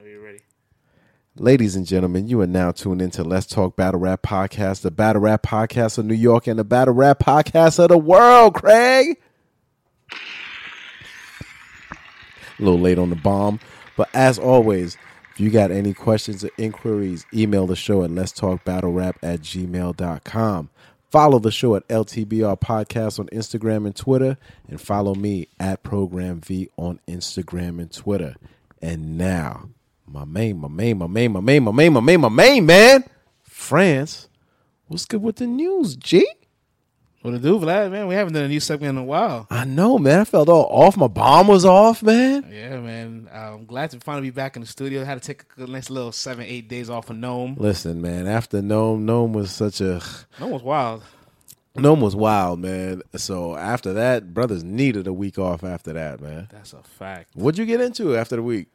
Whenever you're ready. Ladies and gentlemen, you are now tuned into Let's Talk Battle Rap Podcast, the Battle Rap Podcast of New York and the Battle Rap Podcast of the world, Craig. A little late on the bomb. But as always, if you got any questions or inquiries, email the show at letstalkbattlerap@gmail.com. Follow the show at LTBR Podcast on Instagram and Twitter. And follow me at Program V on Instagram and Twitter. And now, my main man, France, what's good with the news, G? What it do, Vlad, man? We haven't done a new segment in a while. I know, man. I felt all off. My bomb was off, man. Yeah, man. I'm glad to finally be back in the studio. I had to take a nice little 7-8 days off of Nome. Listen, man. After Nome was such a... Nome was wild, man. So after that, brothers needed a week off after that, man. That's a fact. What'd you get into after the week?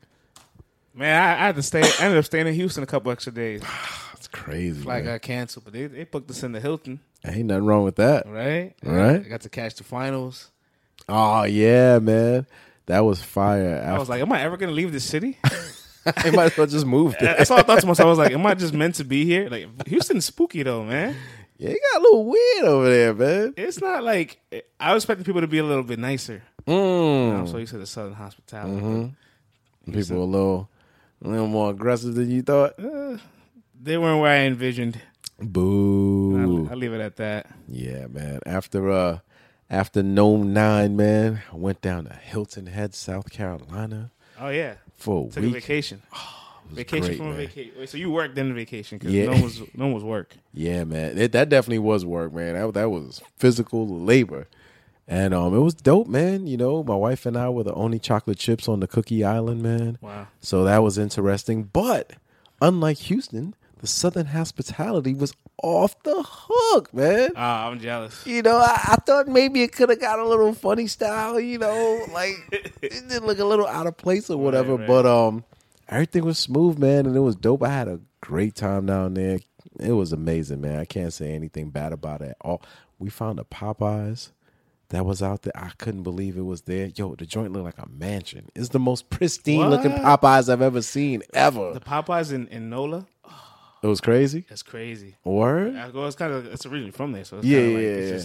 Man, I had to stay. I ended up staying in Houston a couple extra days. That's crazy. Flight got canceled, but they booked us in the Hilton. Ain't nothing wrong with that. Right? I got to catch the finals. Oh, yeah, man. That was fire. I was like, am I ever going to leave this city? I might as well just move there. That's all I thought to myself. I was like, am I just meant to be here? Like, Houston's spooky, though, man. Yeah, it got a little weird over there, man. It's not like... I was expecting people to be a little bit nicer. Mm. You know, so you said the Southern hospitality. Mm-hmm. People were a little more aggressive than you thought. They weren't where I envisioned. Boo. I'll leave it at that. Yeah, man. After Nome 9, man, I went down to Hilton Head, South Carolina. Oh, yeah. For a week. Took a vacation. Oh, it was vacation great, from man. A vacation. So you worked then the vacation because Nome was work. Yeah, man. That definitely was work, man. That was physical labor. And it was dope, man. You know, my wife and I were the only chocolate chips on the Cookie Island, man. Wow. So that was interesting. But unlike Houston, the Southern hospitality was off the hook, man. I'm jealous. You know, I thought maybe it could have got a little funny style, you know, like it did look a little out of place or whatever. Right. But everything was smooth, man, and it was dope. I had a great time down there. It was amazing, man. I can't say anything bad about it at all. We found a Popeyes that was out there. I couldn't believe it was there. Yo, the joint looked like a mansion. It's the most pristine-looking Popeyes I've ever seen, ever. The Popeyes in NOLA? It was crazy? That's crazy. Word? Well, it's originally from there, so it's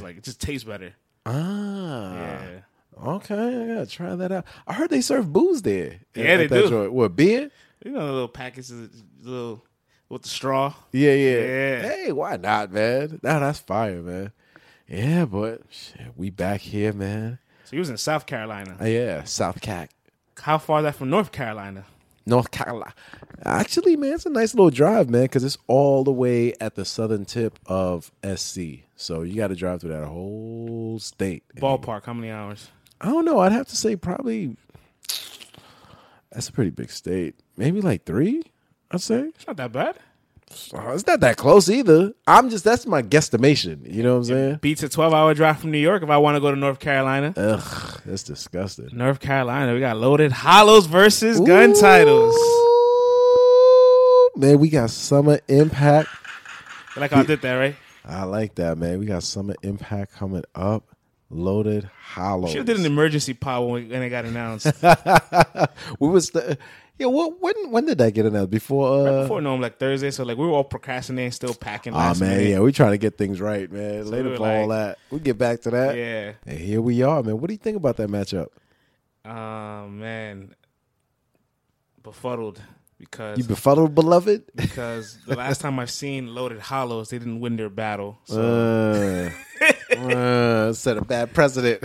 it just tastes better. Ah. Yeah. Okay, I gotta try that out. I heard they serve booze there. Yeah, they do. Joint. What, beer? You know, the little packets, little with the straw. Yeah. Hey, why not, man? Nah, that's fire, man. Yeah, but shit, we back here, man. So you was in South Carolina. Yeah, South Cac. How far is that from North Carolina? North Carolina. Actually, man, it's a nice little drive, man, because it's all the way at the southern tip of SC. So you got to drive through that whole state. Ballpark, how many hours? I don't know. I'd have to say probably, that's a pretty big state. Maybe like 3, I'd say. It's not that bad. It's not that close either. That's my guesstimation. You know what I'm saying? It beats a 12-hour drive from New York if I want to go to North Carolina. Ugh, that's disgusting. North Carolina, we got Loaded Hollows versus Gun Titles. Man, we got Summer Impact. I like how I did that, right? I like that, man. We got Summer Impact coming up. Loaded Hollows. Should have did an emergency pod when it got announced. We was... Yeah, when did that get announced? Before Nome, like Thursday. So like we were all procrastinating, still packing. Last minute. Yeah, we trying to get things right, man. So later for all that, we get back to that. Yeah, and here we are, man. What do you think about that matchup? Man, befuddled because you befuddled, beloved. Because the last time I've seen Loaded Hollows, they didn't win their battle. So. Set a bad precedent.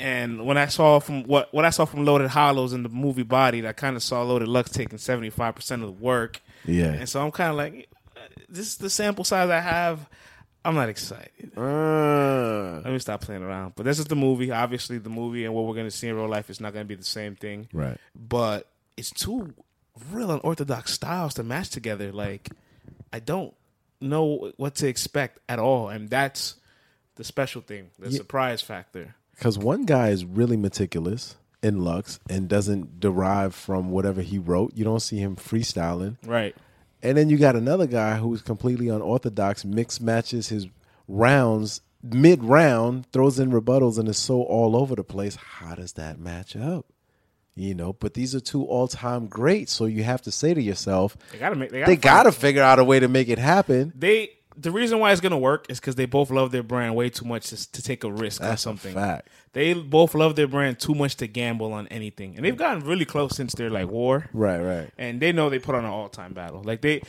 And when I saw from what I saw from Loaded Hollows in the movie Bodied, I kind of saw Loaded Lux taking 75% of the work. Yeah. And so I'm kind of like, this is the sample size I have. I'm not excited. Let me stop playing around. But this is the movie. Obviously, the movie and what we're going to see in real life is not going to be the same thing. Right. But it's two real unorthodox styles to match together. Like, I don't know what to expect at all. And that's the special thing, the surprise factor. Because one guy is really meticulous in Lux and doesn't derive from whatever he wrote. You don't see him freestyling. Right. And then you got another guy who's completely unorthodox, mix matches his rounds, mid-round, throws in rebuttals, and is so all over the place. How does that match up? You know, but these are two all-time greats, so you have to say to yourself, they gotta figure out a way to make it happen. The reason why it's gonna work is because they both love their brand way too much to take a risk or something. That's a fact. They both love their brand too much to gamble on anything, and they've gotten really close since their like war. Right, right. And they know they put on an all-time battle. Like they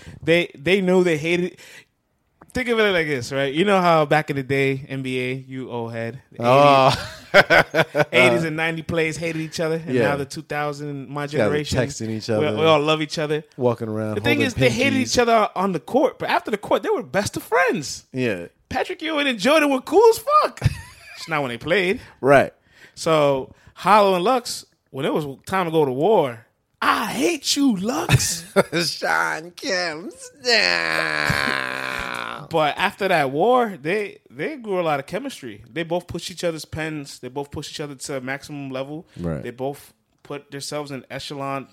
know they hated it. Think of it like this, right? You know how back in the day, NBA, you old head, the 80s and 90s plays hated each other, and now the 2000, my generation, texting each other, we all love each other, walking around. The thing is, pinkies. They hated each other on the court, but after the court, they were best of friends. Yeah, Patrick Ewing and Jordan were cool as fuck. It's not when they played, right? So Hollow and Lux, when it was time to go to war. I hate you, Lux. Sean comes down. But after that war, they grew a lot of chemistry. They both pushed each other's pens. They both pushed each other to a maximum level. Right. They both put themselves in echelon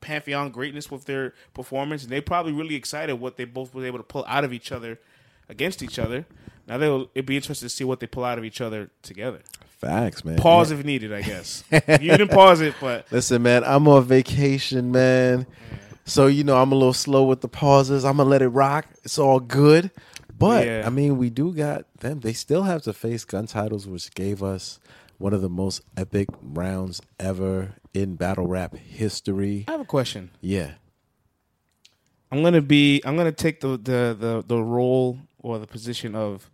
pantheon greatness with their performance, and they probably really excited what they both were able to pull out of each other against each other. Now it'd be interesting to see what they pull out of each other together. Facts, man. Pause if needed, I guess. You didn't pause it, but... Listen, man, I'm on vacation, man. So, you know, I'm a little slow with the pauses. I'm going to let it rock. It's all good. But, yeah. I mean, we do got them. They still have to face Gun Titles, which gave us one of the most epic rounds ever in battle rap history. I have a question. Yeah. I'm going to take the role or the position of...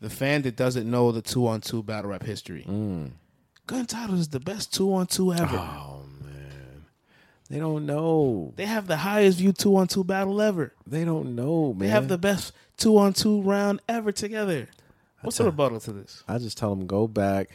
the fan that doesn't know the 2-on-2 battle rap history. Gun Titles is the best 2-on-2 ever. Oh, man. They don't know. They have the highest view 2-on-2 battle ever. They don't know, man. They have the best 2-on-2 round ever together. What's the rebuttal to this? I just tell them, go back,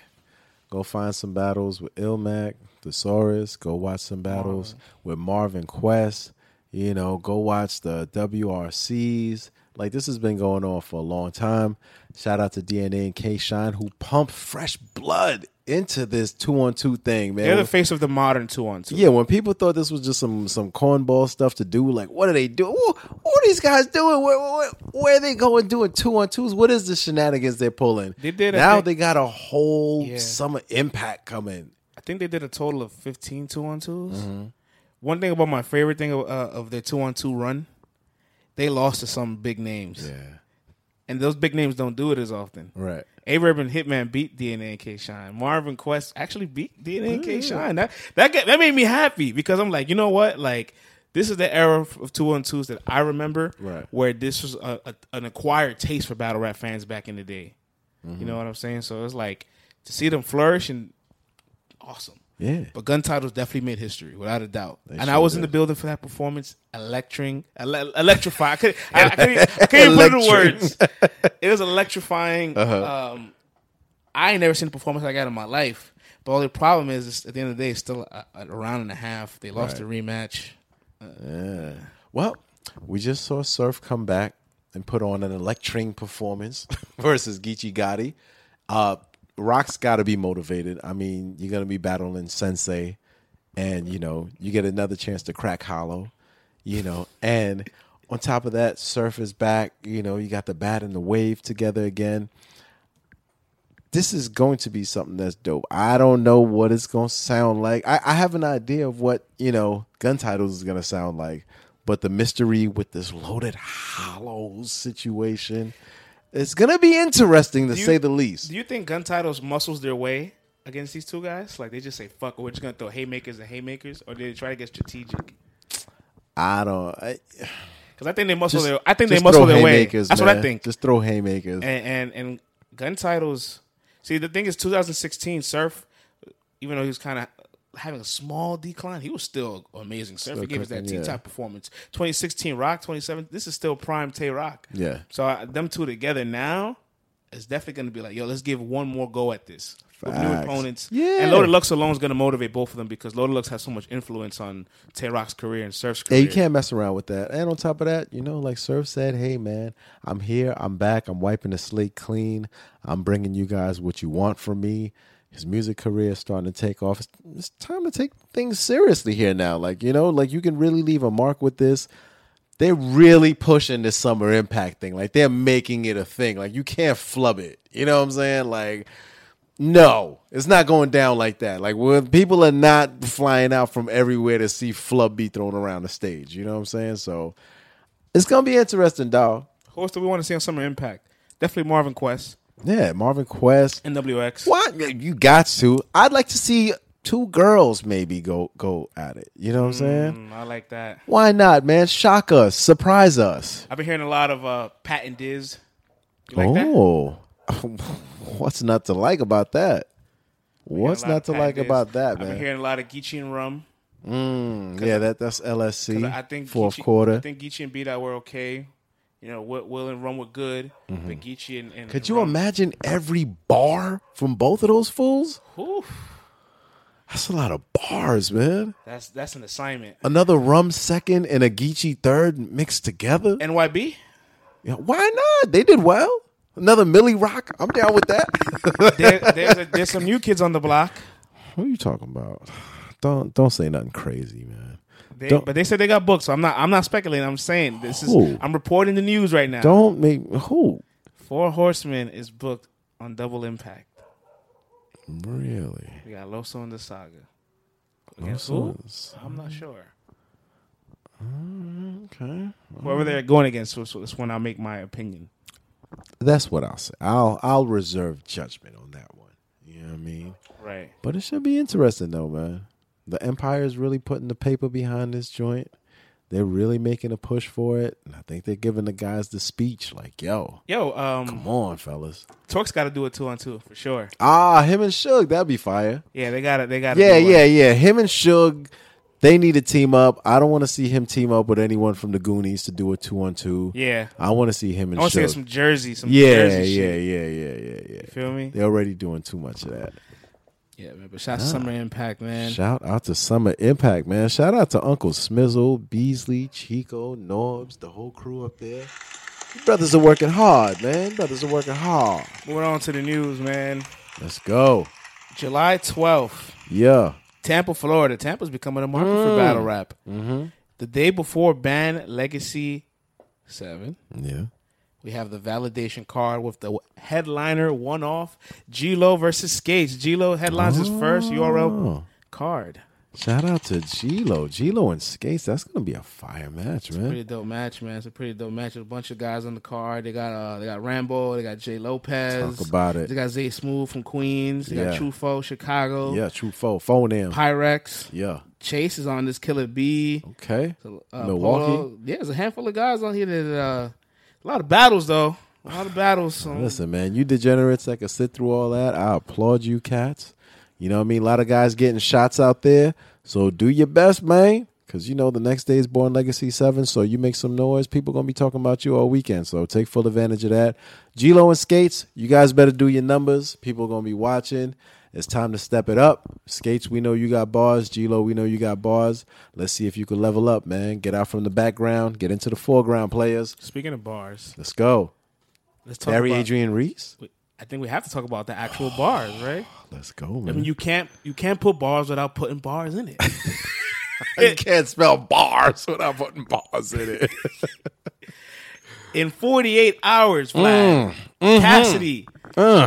go find some battles with Illmac, Thesaurus, go watch some battles with Marvin Quest, you know, go watch the WRCs. Like, this has been going on for a long time. Shout out to DNA and K-Shine, who pumped fresh blood into this 2-on-2 thing, man. They're the face of the modern 2-on-2. Yeah, when people thought this was just some cornball stuff to do, like, what are they doing? What are these guys doing? Where are they going doing 2-on-2s? What is the shenanigans they're pulling? They got a whole Summer Impact coming. I think they did a total of 15 2-on-2s. Mm-hmm. One thing about my favorite thing of their 2-on-2 run, they lost to some big names. Yeah. And those big names don't do it as often. Right. Averb and Hitman beat DNA and K-Shine. Marvin Quest actually beat DNA and K-Shine. That made me happy because I'm like, you know what? Like, this is the era of 2-on-2s that I remember where this was an acquired taste for battle rap fans back in the day. Mm-hmm. You know what I'm saying? So it's like, to see them flourish and awesome. Yeah, but Gun Titles definitely made history, without a doubt. I was in the building for that performance, electrifying. I can't even put it in words. It was electrifying. Uh-huh. I ain't never seen a performance like that in my life. But all the problem is, at the end of the day, it's still a round and a half. They lost the rematch. Yeah. Well, we just saw Surf come back and put on an electring performance versus Geechee Gotti. Rock's got to be motivated. I mean, you're going to be battling Sensei, and, you know, you get another chance to crack Hollow, you know. And on top of that, Surf is back. You know, you got the bat and the wave together again. This is going to be something that's dope. I don't know what it's going to sound like. I have an idea of what, you know, Gun Titles is going to sound like. But the mystery with this Loaded Hollows situation... it's going to be interesting, to say the least. Do you think Gun Titles muscles their way against these two guys? Like, they just say, fuck, we're just going to throw haymakers and haymakers? Or do they try to get strategic? I don't... Because I think they muscle their way. That's what I think. Just throw haymakers. And Gun Titles... See, the thing is, 2016, Surf, even though he was kind of having a small decline, he was still amazing. Surf gave us that T-Top performance. 2016 Rock, 2017, this is still prime Tay Rock. Yeah. So them two together now, it's definitely going to be like, yo, let's give one more go at this. Facts. With new opponents. Yeah. And Loaded Lux alone is going to motivate both of them because Loaded Lux has so much influence on Tay Rock's career and Surf's career. Yeah, you can't mess around with that. And on top of that, you know, like Surf said, hey, man, I'm here, I'm back, I'm wiping the slate clean, I'm bringing you guys what you want from me. His music career is starting to take off. It's time to take things seriously here now. Like, you know, like you can really leave a mark with this. They're really pushing this Summer Impact thing. Like, they're making it a thing. Like, you can't flub it. You know what I'm saying? Like, No, it's not going down like that. Like, when people are not flying out from everywhere to see Flub be thrown around the stage. You know what I'm saying? So it's going to be interesting, dog. Who else do we want to see on Summer Impact? Definitely Marvin Quest. Yeah, Marvin Quest. NWX. What? You got to. I'd like to see two girls maybe go at it. You know what I'm saying? I like that. Why not, man? Shock us. Surprise us. I've been hearing a lot of Pat and Diz. You like that? What's not to like about that? What's not to like about that, man? I've been hearing a lot of Geechee and Rum. Yeah, that's LSC. I think fourth quarter. I think Geechee and B-Dot were okay. You know, Will and Rum were good. Mm-hmm. But Geechee and could you imagine every bar from both of those fools? Oof. That's a lot of bars, man. That's an assignment. Another Rum second and a Geechee third mixed together. NYB? Yeah, why not? They did well. Another Millie Rock. I'm down with that. There's some new kids on the block. What are you talking about? Don't say nothing crazy, man. But they said they got booked, so I'm not speculating. I'm saying this is. Who? I'm reporting the news right now. Don't make who? Four Horsemen is booked on Double Impact. Really? We got Loso in the saga. Against who? I'm not sure. Okay. Whoever they're going against is when I make my opinion. That's what I'll say. I'll reserve judgment on that one. You know what I mean? Right. But it should be interesting, though, man. The Empire is really putting the paper behind this joint. They're really making a push for it. And I think they're giving the guys the speech like, come on, fellas. Tork's got to do a 2-on-2 for sure. Ah, him and Suge, that'd be fire. Yeah, they got it. Yeah. Him and Suge, they need to team up. I don't want to see him team up with anyone from the Goonies to do a 2-on-2. Yeah. I want to see him and Suge. I want to see some Jersey shit. You feel me? They're already doing too much of that. Yeah, man, but shout out to Summer Impact, man. Shout out to Summer Impact, man. Shout out to Uncle Smizzle, Beasley, Chico, Norbs, the whole crew up there. Brothers are working hard, man. Moving on to the news, man. Let's go. July 12th. Yeah. Tampa, Florida. Tampa's becoming a market for battle rap. Mm-hmm. The day before Ban Legacy 7. Yeah. We have the validation card with the headliner one-off, G-Lo versus Skates. G-Lo headlines his first URL card. Shout out to G-Lo. G-Lo and Skates, that's going to be a fire match, man. It's a pretty dope match, man. There's a bunch of guys on the card. They got Rambo. They got Jay Lopez. Talk about it. They got Zay Smooth from Queens. They got True Foe, Chicago. Yeah, True Foe. Phone them. Pyrex. Yeah. Chase is on this. Killer B. Okay. Milwaukee. Polo. Yeah, there's a handful of guys on here that... a lot of battles, though. Listen, man, you degenerates that can sit through all that. I applaud you, cats. You know what I mean? A lot of guys getting shots out there. So do your best, man, because, you know, the next day is Born Legacy 7, so you make some noise. People going to be talking about you all weekend, so take full advantage of that. G-Lo and Skates, you guys better do your numbers. People are going to be watching. It's time to step it up. Skates, we know you got bars. G-Lo, we know you got bars. Let's see if you can level up, man. Get out from the background. Get into the foreground, players. Speaking of bars. Let's go. Let's talk Barry about Adrian Reese. I think we have to talk about the actual bars, right? Let's go, man. I mean, you can't put bars without putting bars in it. You can't spell bars without putting bars in it. In 48 hours, Vlad, Cassidy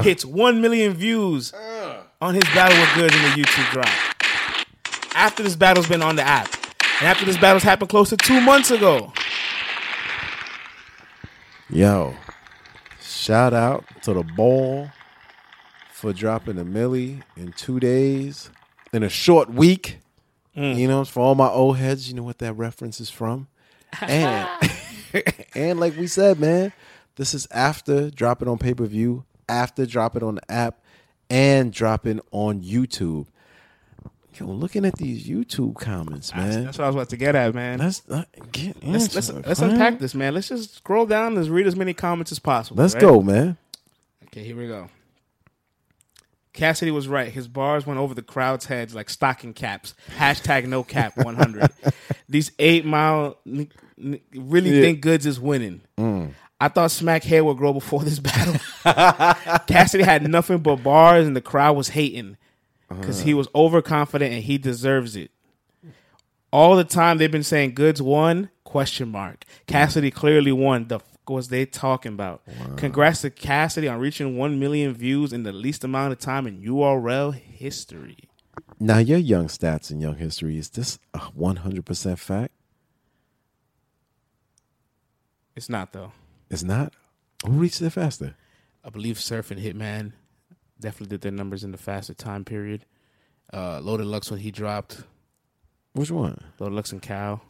hits 1 million views on his battle with Goods in the YouTube drop. After this battle's been on the app. And after this battle's happened close to 2 months ago. Yo, shout out to the ball for dropping a milli in 2 days, in a short week. You know, for all my old heads, you know what that reference is from. And, and like we said, man, this is after dropping on pay-per-view, after dropping on the app, and dropping on YouTube. Yo, looking at these YouTube comments, man. That's what I was about to get at, man. Let's unpack this, man. Let's just scroll down and read as many comments as possible. Let's go, man. Okay, here we go. Cassidy was right. His bars went over the crowd's heads like stocking caps. Hashtag no cap 100. These 8 Mile really think Goods is winning. I thought smack hair would grow before this battle. Cassidy had nothing but bars, and the crowd was hating because he was overconfident, and he deserves it. All the time they've been saying Goods won? Cassidy clearly won. The was they talking about? Wow. Congrats to Cassidy on reaching 1 million views in the least amount of time in URL history. Now, your young stats and young history, is this a 100% fact? It's not, though. It's not? Who reached it faster? I believe Surf and Hitman definitely did their numbers in the faster time period. Loaded Lux, when he dropped. Which one? Loaded Lux and Cal.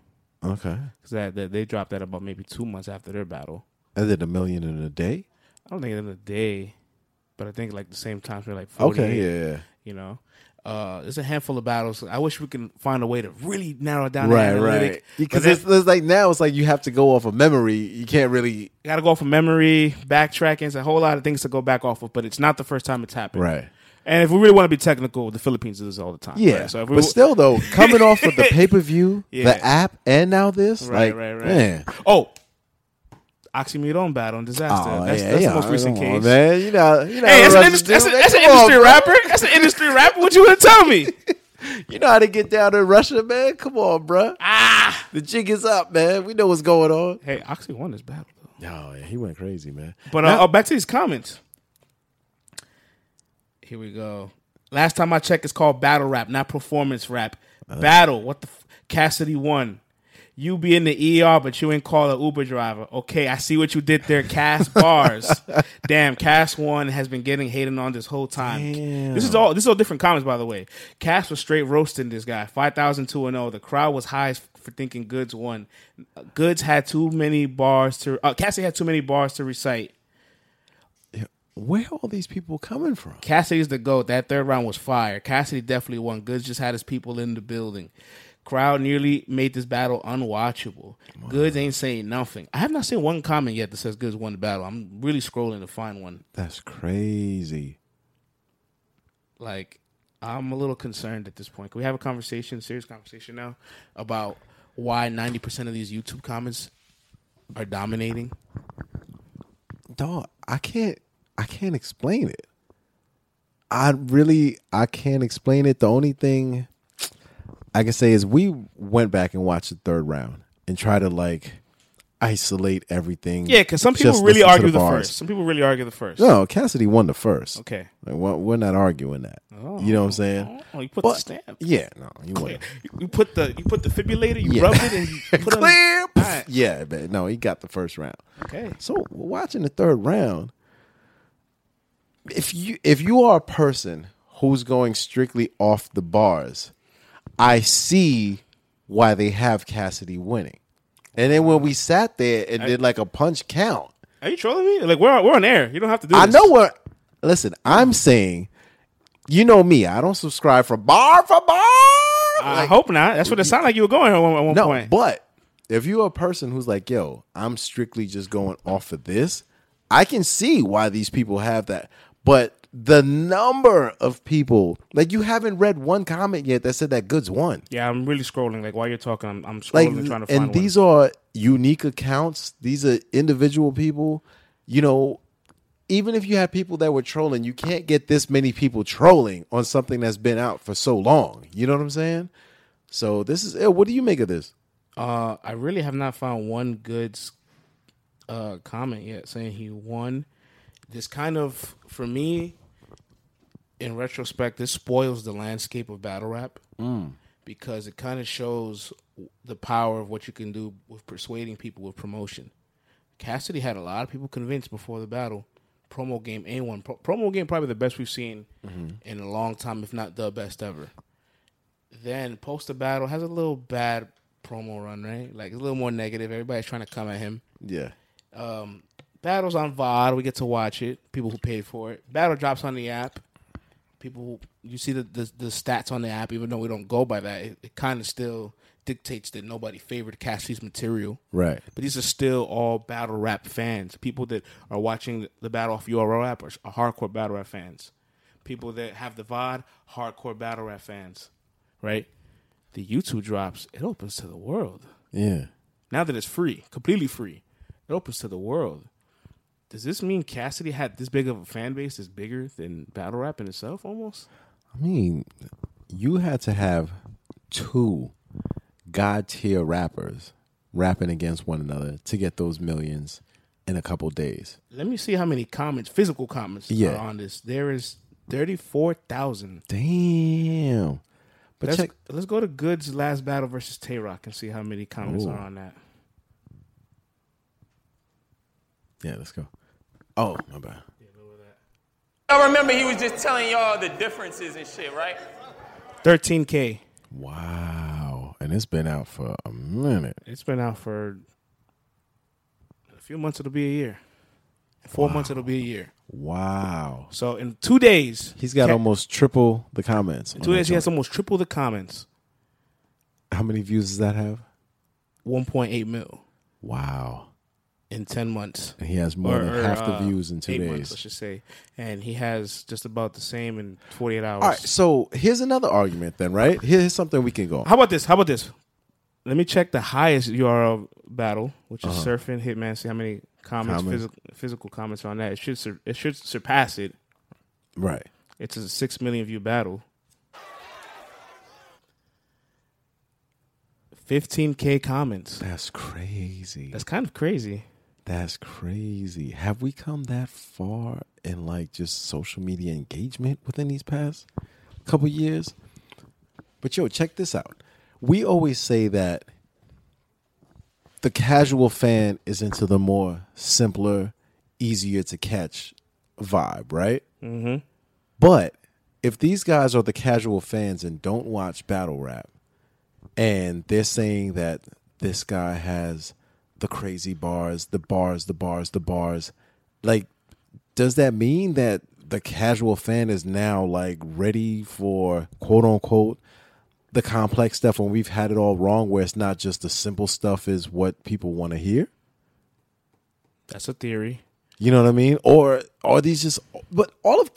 Okay. Because they dropped that about maybe 2 months after their battle. I did 1 million in a day? I don't think in a day, but I think like the same time for like 40. Okay, yeah. You know? There's a handful of battles. I wish we can find a way to really narrow down the analytic. Right. Because it's like now it's like you have to go off of memory. You can't really. You got to go off of memory, backtracking. It's a whole lot of things to go back off of, but it's not the first time it's happened. Right. And if we really want to be technical, the Philippines does this all the time. Yeah. Right? So if we still, though, coming off of the pay-per-view, the app, and now this. Right. Man. Oh. Oxymuron battle and disaster. That's the most recent case. Man, you know, hey, that's an industry rapper. That's an industry rapper. What you want to tell me? You know how to get down in Russia, man. Come on, bro. The jig is up, man. We know what's going on. Hey, Oxy won this battle. Oh, yeah, he went crazy, man. But now, back to his comments. Here we go. Last time I checked, it's called battle rap, not performance rap. Battle. What the? Cassidy won. You be in the ER, but you ain't call an Uber driver. Okay, I see what you did there, Cass. Bars. Damn, Cass One has been getting hated on this whole time. Damn. This is all different comments, by the way. Cass was straight roasting this guy. 5,002-0. The crowd was high for thinking Goods won. Goods had too many bars to... Cassidy had too many bars to recite. Where are all these people coming from? Cassidy's the GOAT. That third round was fire. Cassidy definitely won. Goods just had his people in the building. Crowd nearly made this battle unwatchable. Wow. Goods ain't saying nothing. I have not seen one comment yet that says Goods won the battle. I'm really scrolling to find one. That's crazy. Like, I'm a little concerned at this point. Can we have a serious conversation now about why 90% of these YouTube comments are dominating? Dog, I can't explain it. I can't explain it. The only thing I can say is we went back and watched the third round and try to like isolate everything. Yeah, because some people really argue the first. Some people really argue the first. No, Cassidy won the first. Okay, like, we're not arguing that. Oh, you know what I'm saying? Oh, you put the stamp. Yeah, no, you won. You put the fibulator. You rubbed it and you put it. Right. Yeah, man. No, he got the first round. Okay, so watching the third round, if you are a person who's going strictly off the bars. I see why they have Cassidy winning. And then when we sat there and did like a punch count. Are you trolling me? Like, we're on air. You don't have to do this. I know we're... Listen, I'm saying, you know me. I don't subscribe for bar for bar. I hope not. That's what it sounded like you were going at one point. No, but if you're a person who's like, yo, I'm strictly just going off of this, I can see why these people have that. But... the number of people, like you haven't read one comment yet that said that Goods won. Yeah, I'm really scrolling. Like while you're talking, I'm scrolling and trying to find one. And these are unique accounts. These are individual people. You know, even if you have people that were trolling, you can't get this many people trolling on something that's been out for so long. You know what I'm saying? So this is, what do you make of this? I really have not found one Goods comment yet saying he won. This kind of, for me... in retrospect, this spoils the landscape of battle rap because it kind of shows the power of what you can do with persuading people with promotion. Cassidy had a lot of people convinced before the battle. Promo game, A1. Promo game, probably the best we've seen in a long time, if not the best ever. Then, post the battle, has a little bad promo run, right? Like, a little more negative. Everybody's trying to come at him. Yeah. Battle's on VOD. We get to watch it. People who paid for it. Battle drops on the app. People, you see the stats on the app, even though we don't go by that, it kind of still dictates that nobody favored Cassidy's material. Right. But these are still all battle rap fans. People that are watching the battle off URL app are hardcore battle rap fans. People that have the VOD, hardcore battle rap fans. Right? The YouTube drops, it opens to the world. Yeah. Now that it's free, completely free, it opens to the world. Does this mean Cassidy had this big of a fan base that's bigger than battle rap in itself almost? I mean, you had to have two God-tier rappers rapping against one another to get those millions in a couple days. Let me see how many comments, physical comments, are on this. There is 34,000. Damn. But let's go to Goods Last Battle versus Tay Rock and see how many comments are on that. Yeah, let's go. Oh, my bad. Yeah, lower that. I remember he was just telling y'all the differences and shit, right? 13K. Wow. And it's been out for a minute. It's been out for a few months. It'll be a year. In 4 months, it'll be a year. Wow. So in 2 days. He's got almost triple the comments. In 2 days, he has almost triple the comments. How many views does that have? 1.8 mil. Wow. In 10 months. And he has more than half the views in 2 days. 8 months, I should say. And he has just about the same in 48 hours. All right. So here's another argument then, right? Here's something we can go on. How about this? Let me check the highest URL battle, which is surfing, Hitman, see how many comments. Physical comments on that. It should surpass it. Right. It's a 6 million view battle. 15K comments. That's crazy. That's kind of crazy. That's crazy. Have we come that far in like just social media engagement within these past couple years? But yo, check this out. We always say that the casual fan is into the more simpler, easier to catch vibe, right? Mm-hmm. But if these guys are the casual fans and don't watch battle rap, and they're saying that this guy has the crazy bars, the bars, like, does that mean that the casual fan is now like ready for quote unquote the complex stuff when we've had it all wrong, where it's not just the simple stuff is what people want to hear? That's a theory. You know what I mean? Or are these just... But all of...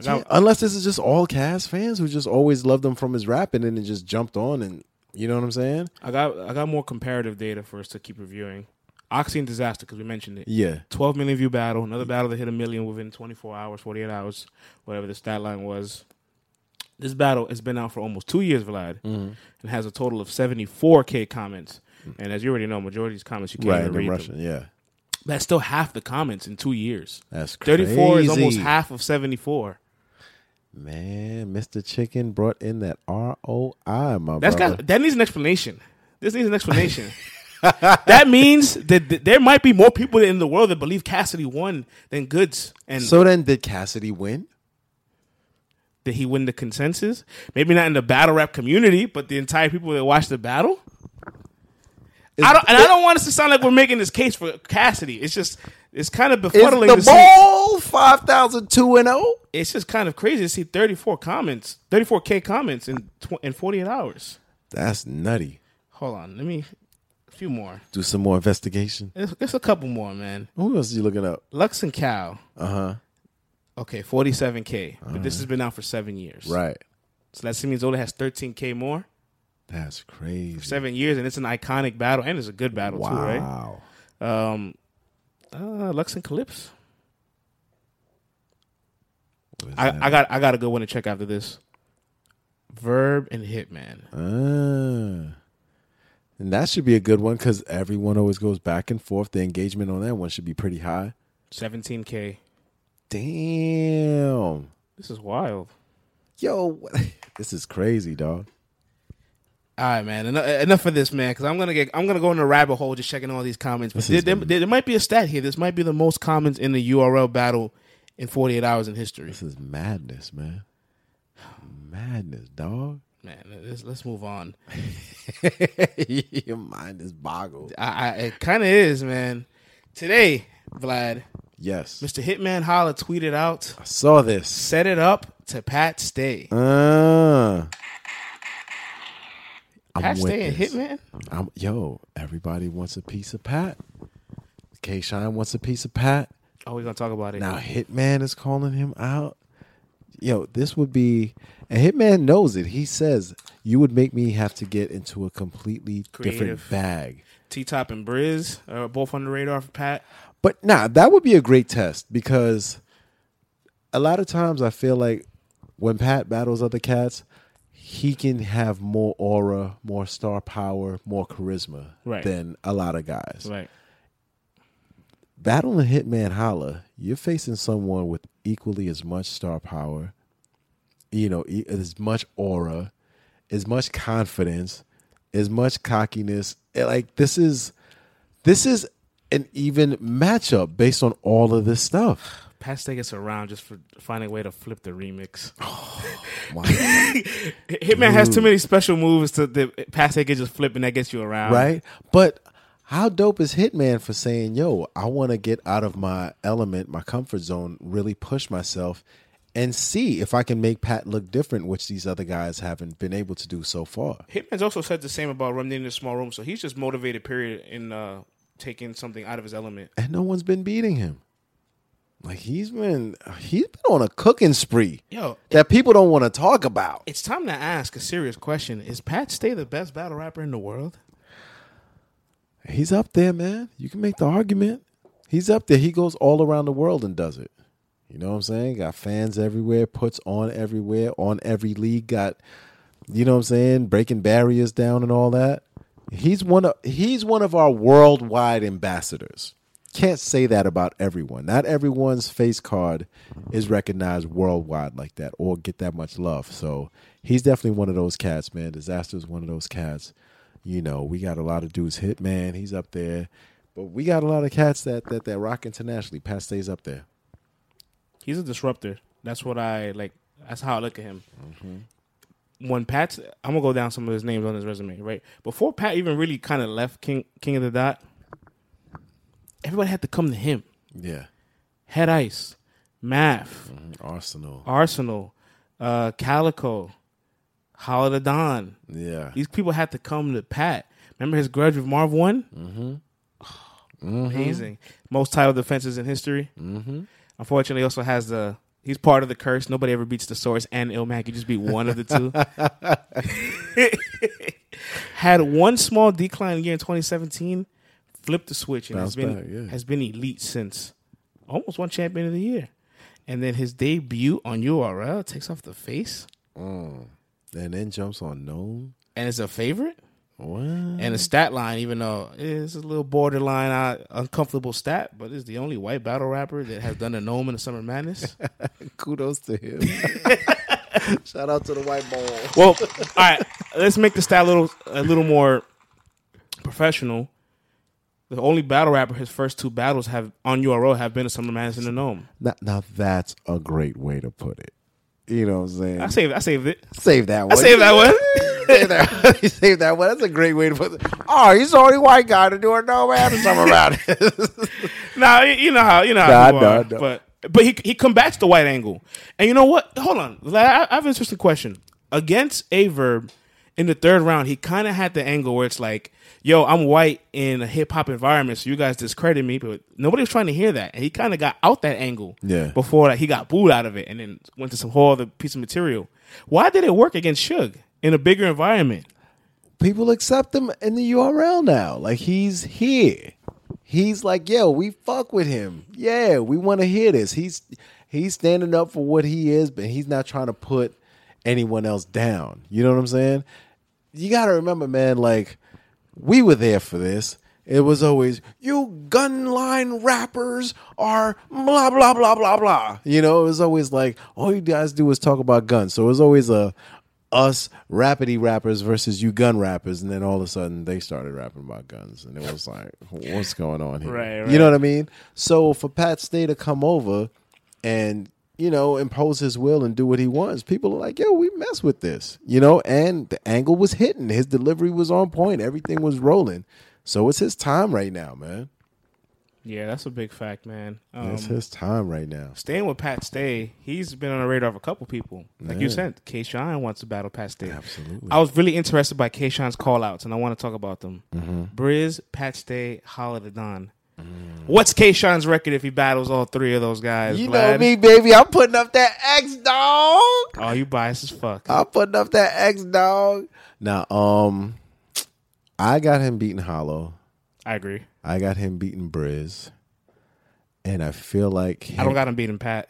yeah, unless this is just all Cass fans who just always loved them from his rap and then it just jumped on and... You know what I'm saying? I got more comparative data for us to keep reviewing. Oxy and Disaster, because we mentioned it. Yeah. 12 million view battle. Another battle that hit 1 million within 24 hours, 48 hours, whatever the stat line was. This battle has been out for almost 2 years, Vlad, and has a total of 74K comments. And as you already know, majority of these comments you can't even read. Russian, them. Yeah. That's still half the comments in 2 years. That's crazy. 34 is almost half of 74. Man, Mr. Chicken brought in that ROI, my brother. That needs an explanation. This needs an explanation. That means that there might be more people in the world that believe Cassidy won than Goods. And so then, did Cassidy win? Did he win the consensus? Maybe not in the battle rap community, but the entire people that watch the battle? I don't want us to sound like we're making this case for Cassidy. It's just, it's kind of befuddling to see. Is the ball 5,200? It's just kind of crazy to see 34K comments in 48 hours. That's nutty. Hold on. Let me, a few more. Do some more investigation. There's a couple more, man. Who else are you looking up? Lux and Cal. Uh-huh. Okay, 47K, but this has been out for 7 years. Right. So that means Zola has 13K more. That's crazy. For 7 years, and it's an iconic battle, and it's a good battle too, right? Wow. Lux and Calypse. I got a good one to check after this. Verb and Hitman. And that should be a good one because everyone always goes back and forth. The engagement on that one should be pretty high. 17K. Damn. This is wild. Yo, this is crazy, dog. All right, man. Enough for this, man, because I'm gonna go in a rabbit hole just checking all these comments. But there might be a stat here. This might be the most comments in the URL battle in 48 hours in history. This is madness, man. Madness, dog. Man, let's move on. Your mind is boggled. It kind of is, man. Today, Vlad... Yes. Mr. Hitman Holla tweeted out. I saw this. Set it up to Pat Stay. Pat Stay and Hitman? Everybody wants a piece of Pat. K-Shine wants a piece of Pat. Oh, we're going to talk about it. Now Hitman is calling him out. Yo, this would be... And Hitman knows it. He says, you would make me have to get into a completely different bag. T-Top and Briz are both on the radar for Pat. But nah, that would be a great test because a lot of times I feel like when Pat battles other cats, he can have more aura, more star power, more charisma than a lot of guys. Right. Battling Hitman Holla, you're facing someone with equally as much star power, you know, as much aura, as much confidence, as much cockiness. Like, this is an even matchup based on all of this stuff. Pat Stay gets around just for finding a way to flip the remix. Oh, my Hitman has too many special moves to the Pat Stay can just flip and that gets you around. Right? But how dope is Hitman for saying, yo, I want to get out of my element, my comfort zone, really push myself and see if I can make Pat look different, which these other guys haven't been able to do so far. Hitman's also said the same about Rum Nitty in the small room, so he's just motivated, period, in taking something out of his element. And no one's been beating him. Like, he's been on a cooking spree that people don't want to talk about. It's time to ask a serious question. Is Pat Stay the best battle rapper in the world? He's up there, man. You can make the argument. He's up there. He goes all around the world and does it. You know what I'm saying? Got fans everywhere, puts on everywhere, on every league, got, you know what I'm saying, breaking barriers down and all that. He's one of our worldwide ambassadors. Can't say that about everyone. Not everyone's face card is recognized worldwide like that or get that much love. So he's definitely one of those cats, man. Disaster is one of those cats. You know, we got a lot of dudes. Hitman, he's up there. But we got a lot of cats that rock internationally. Pat Stay's up there. He's a disruptor. That's what I like. That's how I look at him. Mm-hmm. When Pat's, I'm going to go down some of his names on his resume, right? Before Pat even really kind of left King of the Dot, everybody had to come to him. Yeah. Head Ice, Math, Arsenal, Calico, Holla the Don. Yeah. These people had to come to Pat. Remember his grudge with Marv 1? Mm-hmm. Oh, mm-hmm. Amazing. Most title defenses in history. Mm-hmm. Unfortunately, he also has he's part of the curse. Nobody ever beats the Source and Illmac. You just beat one of the two. Had one small decline year in 2017. Flipped the switch and has been elite since. Almost won champion of the year. And then his debut on URL takes off the face. And then jumps on Nome. And it's a favorite. What? And a stat line, even though it's a little borderline uncomfortable stat, but it's the only white battle rapper that has done a Nome in the Summer Madness. Kudos to him. Shout out to the white ball. Well, all right. Let's make the stat a little more professional. The only battle rapper, his first two battles have on URL have been a Summer Madness and a Nome. Now that's a great way to put it. You know what I'm saying? I saved it. Save that one. That's a great way to put it. Oh, he's the only white guy to do a Nome and a Summer Madness. Now you know how. But he combats the white angle. And you know what? Hold on. I have an interesting question. Against Averb in the third round, he kind of had the angle where it's like, yo, I'm white in a hip-hop environment, so you guys discredit me. But nobody was trying to hear that. And he kind of got out that angle before he got booed out of it and then went to some whole other piece of material. Why did it work against Suge in a bigger environment? People accept him in the URL now. Like, he's here. He's like, yo, we fuck with him. Yeah, we want to hear this. He's standing up for what he is, but he's not trying to put anyone else down. You know what I'm saying? You got to remember, man, like, we were there for this. It was always, you gunline rappers are blah, blah, blah, blah, blah. You know, it was always like, all you guys do is talk about guns. So it was always us rapidy rappers versus you gun rappers. And then all of a sudden they started rapping about guns. And it was like, what's going on here? Right. You know what I mean? So for Pat Stay to come over and, you know, impose his will and do what he wants, people are like, yo, we mess with this, you know, and the angle was hitting. His delivery was on point. Everything was rolling. So it's his time right now, man. Yeah, that's a big fact, man. It's his time right now. Staying with Pat Stay, he's been on the radar of a couple people. Like you said, K-Shine wants to battle Pat Stay. Absolutely. I was really interested by K-Shine's call-outs, and I want to talk about them. Mm-hmm. Briz, Pat Stay, Holla the Don. What's K-Shine's record if he battles all three of those guys? You Vlad? Know me, baby. I'm putting up that X, dog. Oh, you biased as fuck. I'm putting up that X, dog. Now, I got him beating Hollow. I agree. I got him beating Briz. And I feel like I don't got him beating Pat.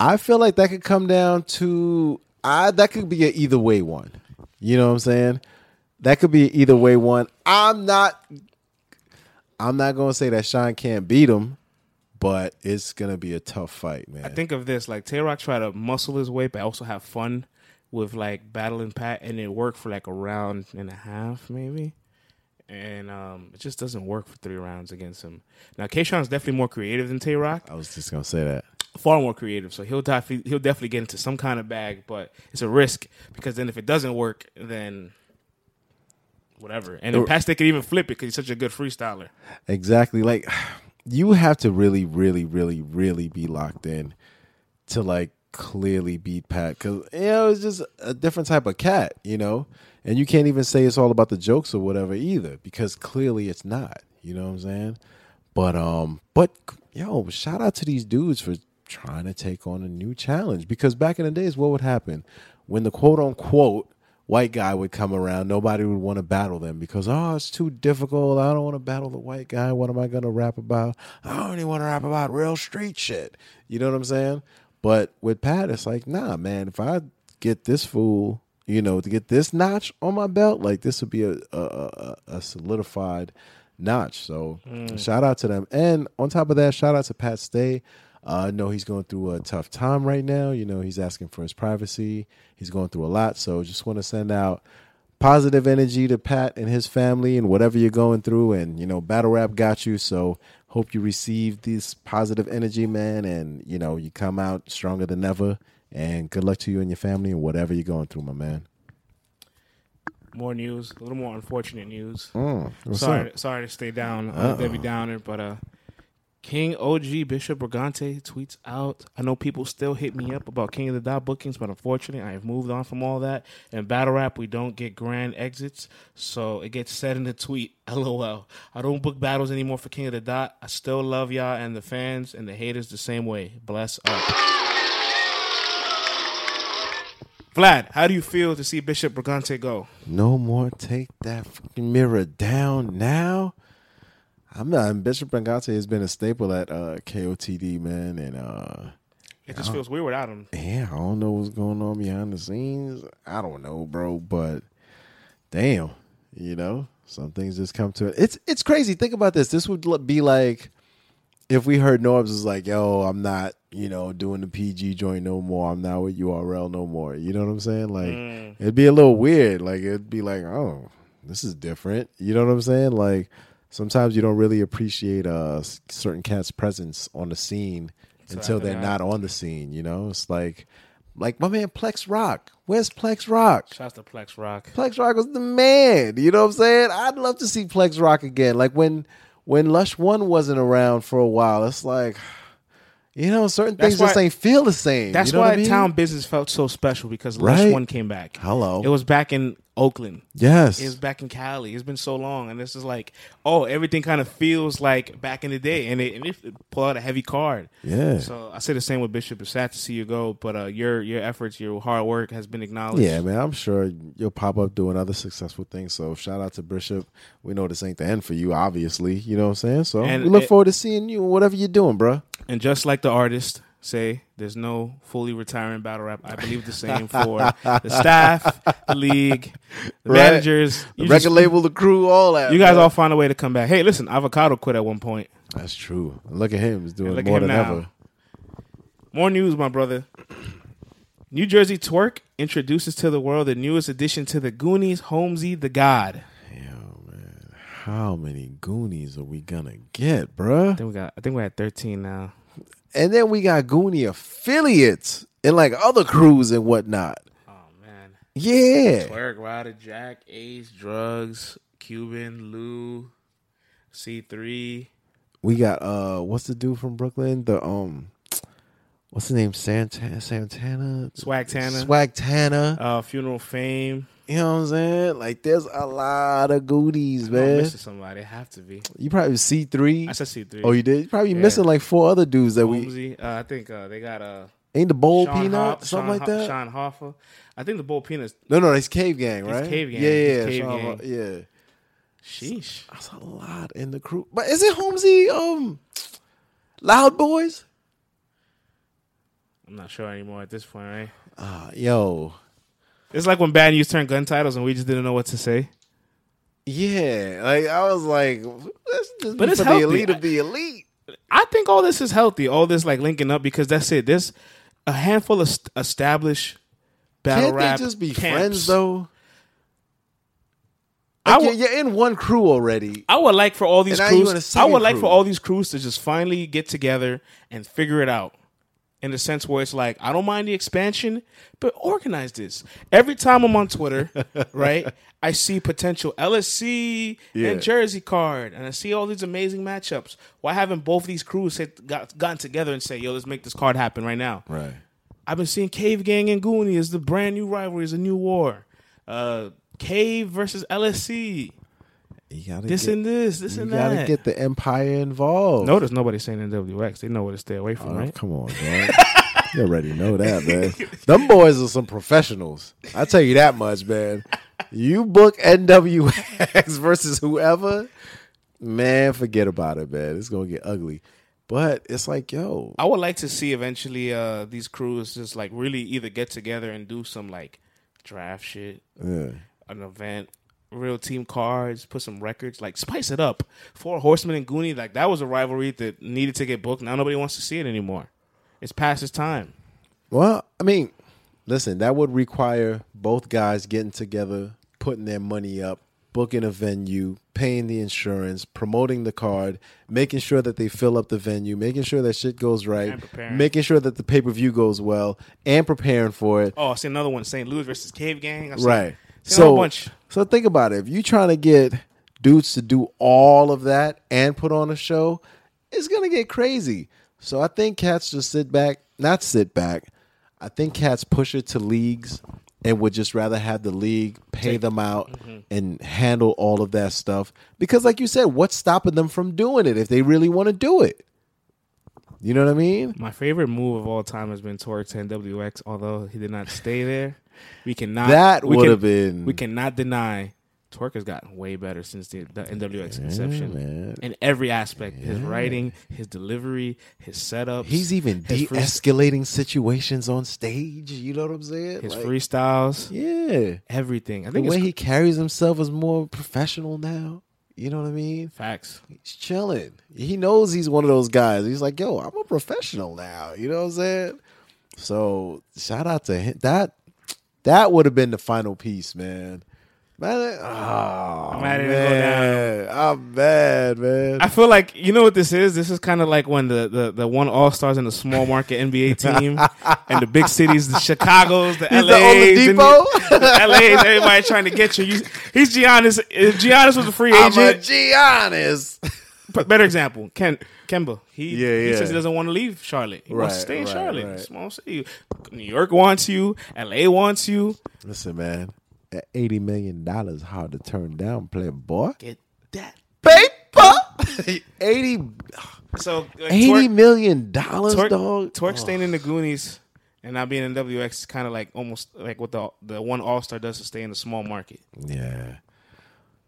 I feel like that could come down to that could be an either way one. You know what I'm saying? That could be an either way one. I'm not I'm not going to say that Shine can't beat him, but it's going to be a tough fight, man. I think of this, like, Tay-Rock tried to muscle his way, but also have fun with, like, battling Pat, and it worked for, like, a round and a half, maybe. And it just doesn't work for 3 rounds against him. Now, K-Shine's definitely more creative than Tay-Rock. I was just going to say that. Far more creative, so he'll definitely get into some kind of bag, but it's a risk because then if it doesn't work, then whatever. And then Pat Stay could even flip it because he's such a good freestyler. Exactly. Like, you have to really, really, really, really be locked in to, like, clearly beat Pat because, you know, it's just a different type of cat, you know? And you can't even say it's all about the jokes or whatever either because clearly it's not, you know what I'm saying? But yo, shout out to these dudes for trying to take on a new challenge because back in the days, what would happen when the quote unquote white guy would come around? Nobody would want to battle them because, oh, it's too difficult. I don't want to battle the white guy. What am I going to rap about? I only want to rap about real street shit. You know what I'm saying? But with Pat, it's like, nah, man, if I get this fool, you know, to get this notch on my belt, like this would be a solidified notch. So shout out to them. And on top of that, shout out to Pat Stay. I know he's going through a tough time right now. You know, he's asking for his privacy. He's going through a lot. So just want to send out positive energy to Pat and his family and whatever you're going through. And, you know, battle rap got you. So hope you receive this positive energy, man. And, you know, you come out stronger than ever. And good luck to you and your family and whatever you're going through, my man. More news, a little more unfortunate news. Sorry to stay down, Debbie Downer, but King OG Bishop Brigante tweets out, I know people still hit me up about King of the Dot bookings, but unfortunately, I have moved on from all that. In battle rap, we don't get grand exits, so it gets said in the tweet, LOL. I don't book battles anymore for King of the Dot. I still love y'all and the fans and the haters the same way. Bless up. Vlad, how do you feel to see Bishop Brigante go? No more take that fucking mirror down now. I'm not. Bishop Brigante has been a staple at KOTD, man, and it just feels weird without him. Yeah, I don't know what's going on behind the scenes. I don't know, bro, but damn, you know, some things just come to it. It's crazy. Think about this. This would be like if we heard Norbs was like, yo, I'm not, you know, doing the PG joint no more. I'm not with URL no more. You know what I'm saying? Like, it'd be a little weird. Like, it'd be like, oh, this is different. You know what I'm saying? Like, sometimes you don't really appreciate certain cats' presence on the scene until they're not on the scene, you know? It's like my man Plex Rock. Where's Plex Rock? Shouts to Plex Rock. Plex Rock was the man. You know what I'm saying? I'd love to see Plex Rock again. Like, when Lush One wasn't around for a while, it's like, you know, certain things just ain't feel the same. That's why Town Business felt so special because Lush One came back. Hello. It was back in Oakland. Yes. It was back in Cali. It's been so long. And this is like, oh, everything kind of feels like back in the day. And it pulled out a heavy card. Yeah. So I say the same with Bishop. It's sad to see you go, but your efforts, your hard work has been acknowledged. Yeah, man. I'm sure you'll pop up doing other successful things. So shout out to Bishop. We know this ain't the end for you, obviously. You know what I'm saying? So we look forward to seeing you and whatever you're doing, bro. And just like the artist say, there's no fully retiring battle rap. I believe the same for the staff, the league, the managers. The record label, the crew, all that. You guys all find a way to come back. Hey, listen, Avocado quit at one point. That's true. Look at him. He's doing more than ever. More news, my brother. New Jersey Twerk introduces to the world the newest addition to the Goonies, Holmesy the God. How many Goonies are we gonna get, bruh? I think we're at 13 now. And then we got Goonie affiliates and like other crews and whatnot. Oh man. Yeah. Twerk, Ryder, Jack, Ace, Drugs, Cuban, Lou, C3. We got what's the dude from Brooklyn? The what's his name? Santana? Swagtana. Funeral Fame. You know what I'm saying? Like, there's a lot of goodies, man. I'm missing somebody. They have to be. You probably C3. I said C3. Oh, you did? You probably missing like 4 other dudes that Holmesy. I think they got ain't the Bold Sean Peanut? Like that? Sean Hoffa. I think the Bold Peanut's. No, that's Cave Gang, right? It's Cave Gang. Yeah. Yeah. Sheesh. That's a lot in the crew. But is it Holmesy Loud Boys? I'm not sure anymore at this point, right? Yo. It's like when Bad News turned Gun Titles and we just didn't know what to say. Yeah, like I was like, this but it's for healthy. The elite of the elite. I think all this is healthy. All this like linking up because that's it. There's a handful of established battle Can't rap. They just be camps. Friends though? Like, you're in one crew already. I would like for all these crews. I would like for all these crews to just finally get together and figure it out. In the sense where it's like, I don't mind the expansion, but organize this. Every time I'm on Twitter, right, I see potential LSC and Jersey card, and I see all these amazing matchups. Why haven't both of these crews gotten together and say, yo, let's make this card happen right now? Right. I've been seeing Cave Gang and Goonies as the brand new rivalry, is a new war. Cave versus LSC. You gotta get the Empire involved. Notice nobody saying NWX. They know where to stay away from, right? Come on, man. You already know that, man. Them boys are some professionals. I'll tell you that much, man. You book NWX versus whoever, man, forget about it, man. It's going to get ugly. But it's like, yo. I would like to see eventually these crews just like really either get together and do some like draft shit, an event. Real team cards, put some records, like spice it up. Four Horsemen and Goonie, like that was a rivalry that needed to get booked. Now nobody wants to see it anymore. It's past its time. Well, I mean, listen, that would require both guys getting together, putting their money up, booking a venue, paying the insurance, promoting the card, making sure that they fill up the venue, making sure that shit goes right, making sure that the pay-per-view goes well, and preparing for it. Oh, I see another one, St. Louis versus Cave Gang. Right. So think about it. If you're trying to get dudes to do all of that and put on a show, it's going to get crazy. So I think cats just sit back. I think cats push it to leagues and would just rather have the league pay them out and handle all of that stuff. Because like you said, what's stopping them from doing it if they really want to do it? You know what I mean? My favorite move of all time has been Tork to NWX, although he did not stay there. We cannot deny Twerk has gotten way better since the NWX inception. Man. In every aspect. Yeah. His writing, his delivery, his setups. He's even de-escalating situations on stage. You know what I'm saying? His freestyles. Yeah. Everything. I think the way he carries himself is more professional now. You know what I mean? Facts. He's chilling. He knows he's one of those guys. He's like, yo, I'm a professional now. You know what I'm saying? So shout out to him. That would have been the final piece, man. I'm mad it didn't go down. I'm mad, man. I feel like, you know what this is? This is kind of like when the one all-stars in the small market NBA team and the big cities, the Chicagos, the LAs. The LAs, everybody trying to get you. He's Giannis. Giannis was a free agent. I'm a Giannis. Better example, Kemba. He says he doesn't want to leave Charlotte. He wants to stay in Charlotte. Right. Small city. New York wants you. LA wants you. Listen, man. That $80 million hard to turn down, playboy. Get that paper. 80. So like, $80 million, dog. Tork staying in the Goonies and not being in WX is kind of like almost like what the one all star does to stay in the small market. Yeah.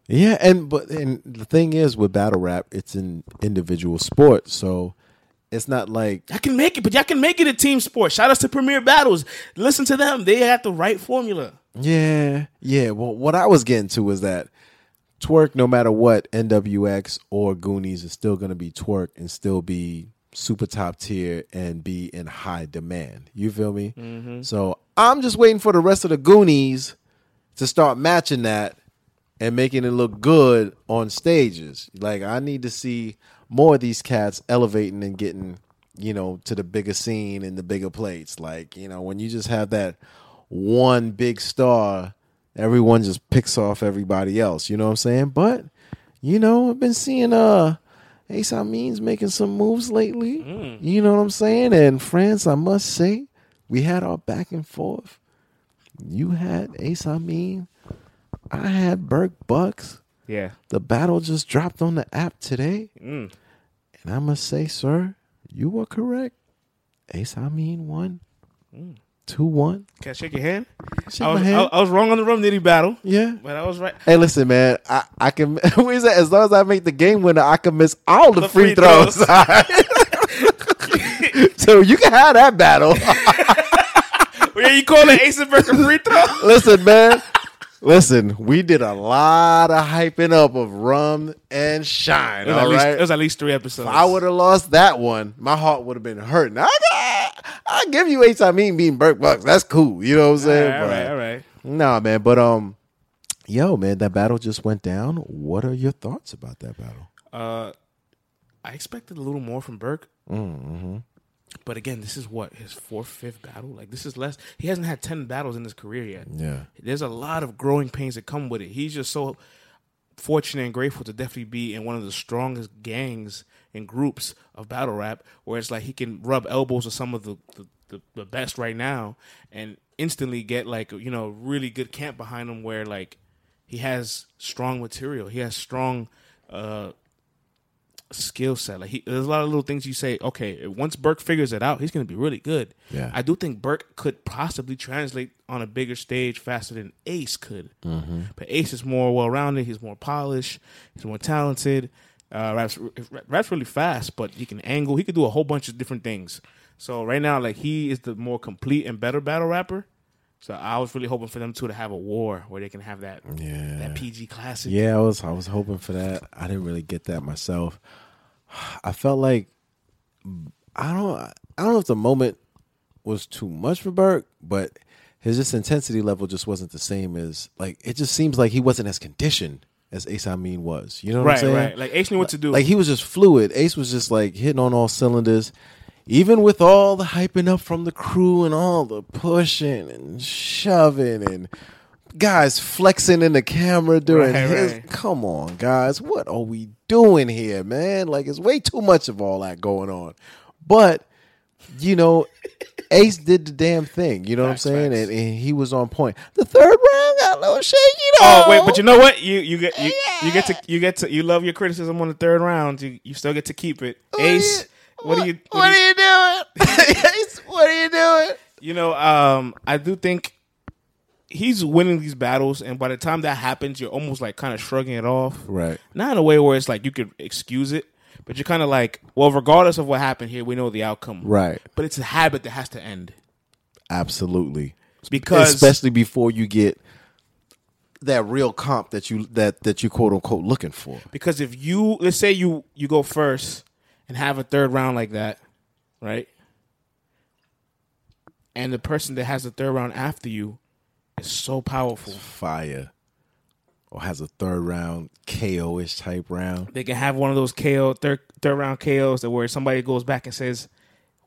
Yeah, and the thing is with battle rap, it's an individual sport, so it's not like y'all can make it a team sport. Shout out to Premier Battles. Listen to them; they have the right formula. Yeah. Well, what I was getting to is that Twerk, no matter what, NWX or Goonies is still going to be Twerk and still be super top tier and be in high demand. You feel me? Mm-hmm. So I'm just waiting for the rest of the Goonies to start matching that. And making it look good on stages. Like, I need to see more of these cats elevating and getting, you know, to the bigger scene and the bigger plates. Like, you know, when you just have that one big star, everyone just picks off everybody else. You know what I'm saying? But, you know, I've been seeing Ace Amin's making some moves lately. Mm. You know what I'm saying? And friends, I must say, we had our back and forth. You had Ace Amin. I had Burke Bucks. Yeah. The battle just dropped on the app today. Mm. And I must say, sir, you were correct. Ace Amin won. 2-1. Can I shake your hand? Shake my hand. I was wrong on the Rum Nitty battle. Yeah. But I was right. Hey, listen, man. I can. What is that? As long as I make the game winner, I can miss all the free throws. All right? So you can have that battle. Well, you call it Ace and Burke a free throw? Listen, man. Listen, we did a lot of hyping up of Rum and Shine. It was at least 3 episodes. If I would have lost that one, my heart would have been hurting. I give you Ace, I mean, beating Burke Bucks. That's cool. You know what I'm saying? All right. Nah, man. But, yo, man, that battle just went down. What are your thoughts about that battle? I expected a little more from Burke. Mm-hmm. But again, this is what, his 4th, 5th battle? Like, this is less. He hasn't had 10 battles in his career yet. Yeah. There's a lot of growing pains that come with it. He's just so fortunate and grateful to definitely be in one of the strongest gangs and groups of battle rap, where it's like he can rub elbows with some of the best right now and instantly get, like, you know, really good camp behind him, where, like, he has strong material. He has strong skill set. Like, there's a lot of little things you say, okay, once Burke figures it out, he's going to be really good. Yeah. I do think Burke could possibly translate on a bigger stage faster than Ace could. Mm-hmm. But Ace is more well-rounded. He's more polished. He's more talented. Raps really fast, but he can angle. He could do a whole bunch of different things. So right now, like, he is the more complete and better battle rapper. So I was really hoping for them two to have a war where they can have that that PG classic. Yeah, I was hoping for that. I didn't really get that myself. I felt like I don't know if the moment was too much for Burke, but his just intensity level just wasn't the same as, like, it just seems like he wasn't as conditioned as Ace Amin was. You know what I'm saying? Right. Like, Ace knew what to do. Like, he was just fluid. Ace was just, like, hitting on all cylinders. Even with all the hyping up from the crew and all the pushing and shoving and guys flexing in the camera during his. Come on, guys. What are we doing here, man? Like, it's way too much of all that going on. But, you know, Ace did the damn thing. You know what I'm saying? And he was on point. The third round got a little shaky, though. Oh, wait, but you know what? You get to you love your criticism on the third round. You still get to keep it. Ace... What are you doing? You know, I do think he's winning these battles, and by the time that happens, you're almost like kind of shrugging it off. Right. Not in a way where it's like you could excuse it, but you're kind of like, well, regardless of what happened here, we know the outcome. Right. But it's a habit that has to end. Absolutely. Because especially before you get that real comp that you quote unquote looking for. Because if you, let's say you go first and have a third round like that, right? And the person that has the third round after you is so powerful. It's fire. Or has a third round, KO-ish type round. They can have one of those KO, third round KOs that where somebody goes back and says,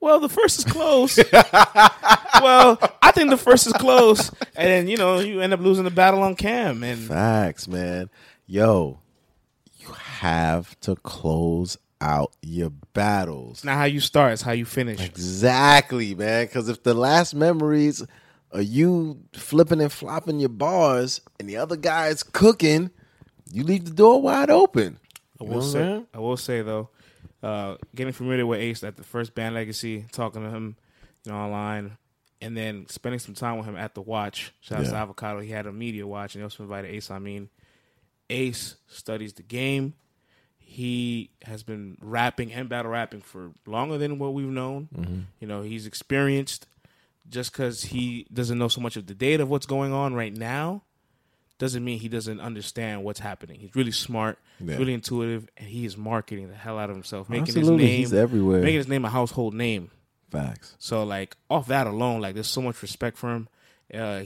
well, the first is close. Well, I think the first is close. And then, you know, you end up losing the battle on cam. And facts, man. Yo, you have to close out your battles. It's not how you start, it's how you finish. Exactly, man. Because if the last memories are you flipping and flopping your bars and the other guy's cooking, you leave the door wide open. I will say though, getting familiar with Ace at the first Band Legacy, talking to him, you know, online, and then spending some time with him at the watch. Shout out to Avocado. He had a media watch and he also invited Ace. I mean, Ace studies the game. He has been rapping and battle rapping for longer than what we've known. Mm-hmm. You know, he's experienced. Just because he doesn't know so much of the data of what's going on right now doesn't mean he doesn't understand what's happening. He's really smart, he's really intuitive, and he is marketing the hell out of himself, making his name, he's everywhere, making his name a household name. Facts. So, like, off that alone, like, there's so much respect for him.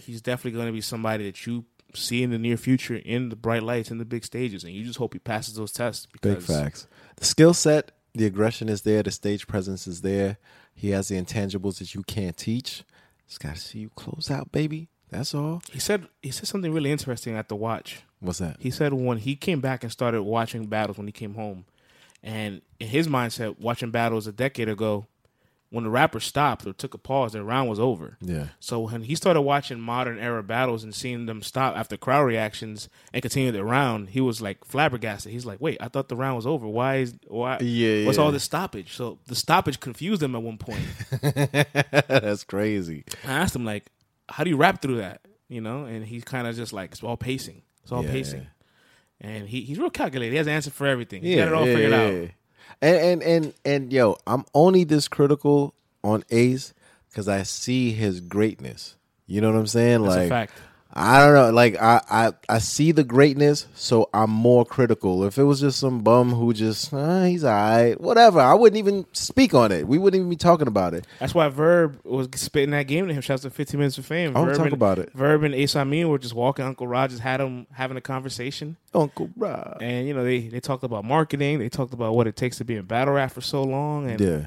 He's definitely going to be somebody that you see in the near future in the bright lights, in the big stages, and you just hope he passes those tests. Because big facts. The skill set, the aggression is there, the stage presence is there. He has the intangibles that you can't teach. Just gotta see you close out, baby. That's all. He said something really interesting at the watch. What's that? He said when he came back and started watching battles when he came home, and in his mindset, watching battles a decade ago, when the rapper stopped or took a pause, the round was over. Yeah. So when he started watching modern era battles and seeing them stop after crowd reactions and continue the round, he was like flabbergasted. He's like, "Wait, I thought the round was over. Why? Yeah. What's all this stoppage?" So the stoppage confused him at one point. That's crazy. I asked him, like, "How do you rap through that?" You know, and he's kind of just like, "It's all pacing. It's all pacing." And he's real calculated. He has an answer for everything. He got it all figured out. And yo, I'm only this critical on Ace because I see his greatness. You know what I'm saying? That's like a fact. I don't know. Like, I see the greatness, so I'm more critical. If it was just some bum who just, he's all right, whatever, I wouldn't even speak on it. We wouldn't even be talking about it. That's why Verb was spitting that game to him. Shouts to 15 Minutes of Fame. I don't talk about it. Verb and Ace Amin were just walking. Uncle Rod just had him having a conversation. Uncle Rod. And, you know, they talked about marketing. They talked about what it takes to be in battle rap for so long. And, yeah.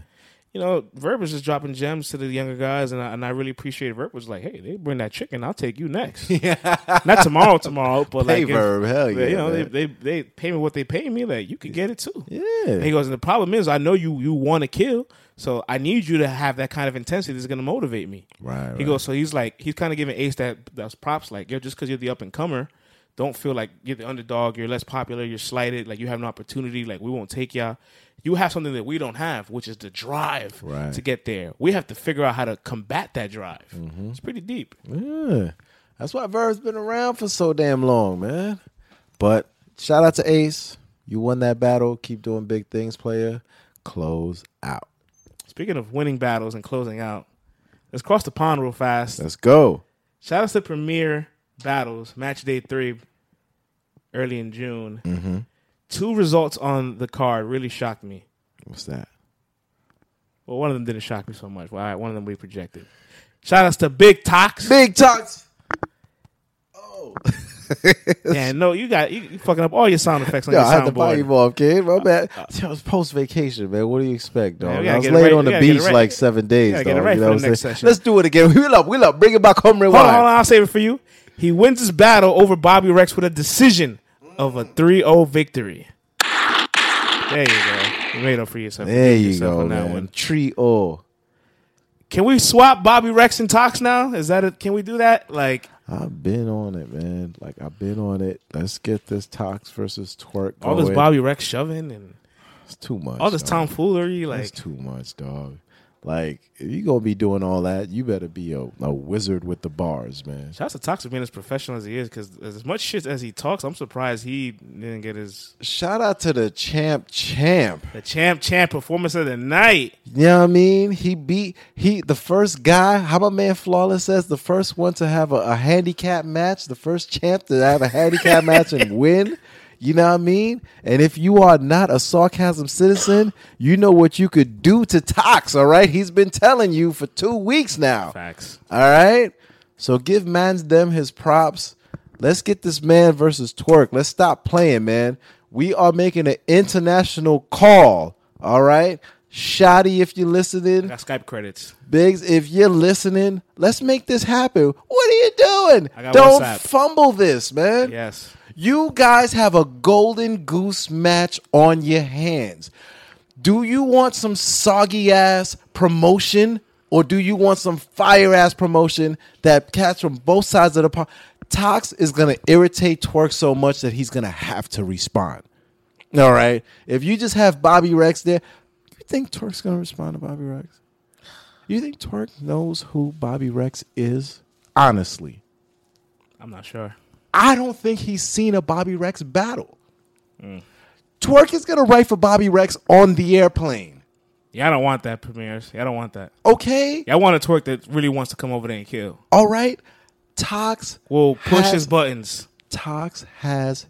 You know, Verb was just dropping gems to the younger guys, and I really appreciate Verb was like, hey, they bring that chicken, I'll take you next. Not tomorrow, but pay like Verb, hell yeah. You know, they pay me what they pay me, like you could get it too. Yeah. And he goes, and the problem is I know you want to kill, so I need you to have that kind of intensity that's gonna motivate me. Right. He goes, so he's like, he's kinda giving Ace that's props, like, yo, just because you're the up and comer, don't feel like you're the underdog, you're less popular, you're slighted, like you have an opportunity, like we won't take y'all. You have something that we don't have, which is the drive to get there. We have to figure out how to combat that drive. Mm-hmm. It's pretty deep. Yeah. That's why Verb's been around for so damn long, man. But shout out to Ace. You won that battle. Keep doing big things, player. Close out. Speaking of winning battles and closing out, let's cross the pond real fast. Let's go. Shout out to Premier Battles, Match Day 3, early in June. Mm-hmm. 2 results on the card really shocked me. What's that? Well, one of them didn't shock me so much. Well, all right, one of them we projected. Shout outs to Big Tox. Big Tox. Oh. Yeah, no, you fucking up all your sound effects on your soundboard. I had to volume off, kid. My bad. It was post-vacation, man. What do you expect, dog? Man, I was laid on the beach like 7 days, dog. Get it right for the next session. Let's do it again. We love. Bring it back home real quick. Hold on. I'll save it for you. He wins his battle over Bobby Rex with a decision of a 3-0 victory. There you go. You made up for yourself. There you go, on that one. 3-0. Can we swap Bobby Rex and Tox now? Is that can we do that? Like, I've been on it, man. Like, I've been on it. Let's get this Tox versus Twerk going. All this Bobby Rex shoving and it's too much. All this tomfoolery, like, it's too much, dog. Like, if you're going to be doing all that, you better be a wizard with the bars, man. Shouts to Tox for being as professional as he is, because as much shit as he talks, I'm surprised he didn't get his... Shout out to the champ. The champ performance of the night. You know what I mean? He the first guy, how my man Flawless says, the first one to have a handicap match, the first champ to have a handicap match and win. You know what I mean? And if you are not a sarcasm citizen, you know what you could do to Tox, all right? He's been telling you for 2 weeks now. Facts. All right? So give Mans them his props. Let's get this man versus Twerk. Let's stop playing, man. We are making an international call, all right? Shoddy, if you're listening. Got Skype credits. Biggs, if you're listening, let's make this happen. What are you doing? Don't WhatsApp. Fumble this, man. Yes. You guys have a golden goose match on your hands. Do you want some soggy-ass promotion or do you want some fire-ass promotion that cats from both sides of the pond? Tox is going to irritate Twerk so much that he's going to have to respond. All right? If you just have Bobby Rex there, you think Twerk's going to respond to Bobby Rex? You think Twerk knows who Bobby Rex is? Honestly. I'm not sure. I don't think he's seen a Bobby Rex battle. Twerk is going to write for Bobby Rex on the airplane. Yeah, I don't want that, Premiers. Yeah, I don't want that. Okay. Yeah, I want a Twerk that really wants to come over there and kill. All right. Tox will push his buttons. Tox has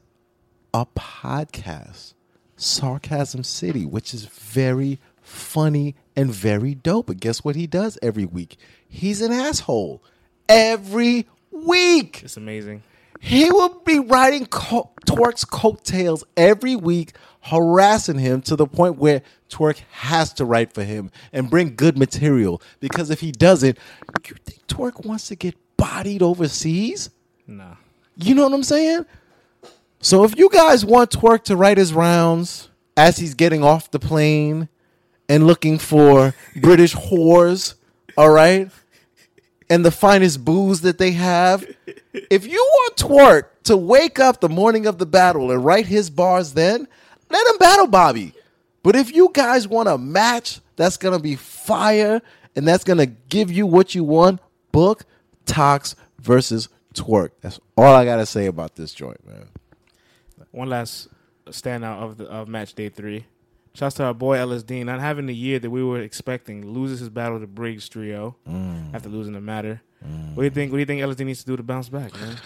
a podcast, Sarcasm City, which is very funny and very dope. But guess what he does every week? He's an asshole. Every week. It's amazing. He will be riding Twerk's coattails every week, harassing him to the point where Twerk has to write for him and bring good material. Because if he doesn't, you think Twerk wants to get bodied overseas? No. You know what I'm saying? So if you guys want Twerk to write his rounds as he's getting off the plane and looking for British whores, all right, and the finest booze that they have... If you want Twerk to wake up the morning of the battle and write his bars then, let him battle Bobby. But if you guys want a match that's going to be fire and that's going to give you what you want, book Tox versus Twerk. That's all I got to say about this joint, man. One last standout of match day 3. Shouts to our boy LSD, not having the year that we were expecting. Loses his battle to Briggs 3-0 after losing the matter. What do you think? What do you think LSD needs to do to bounce back, man?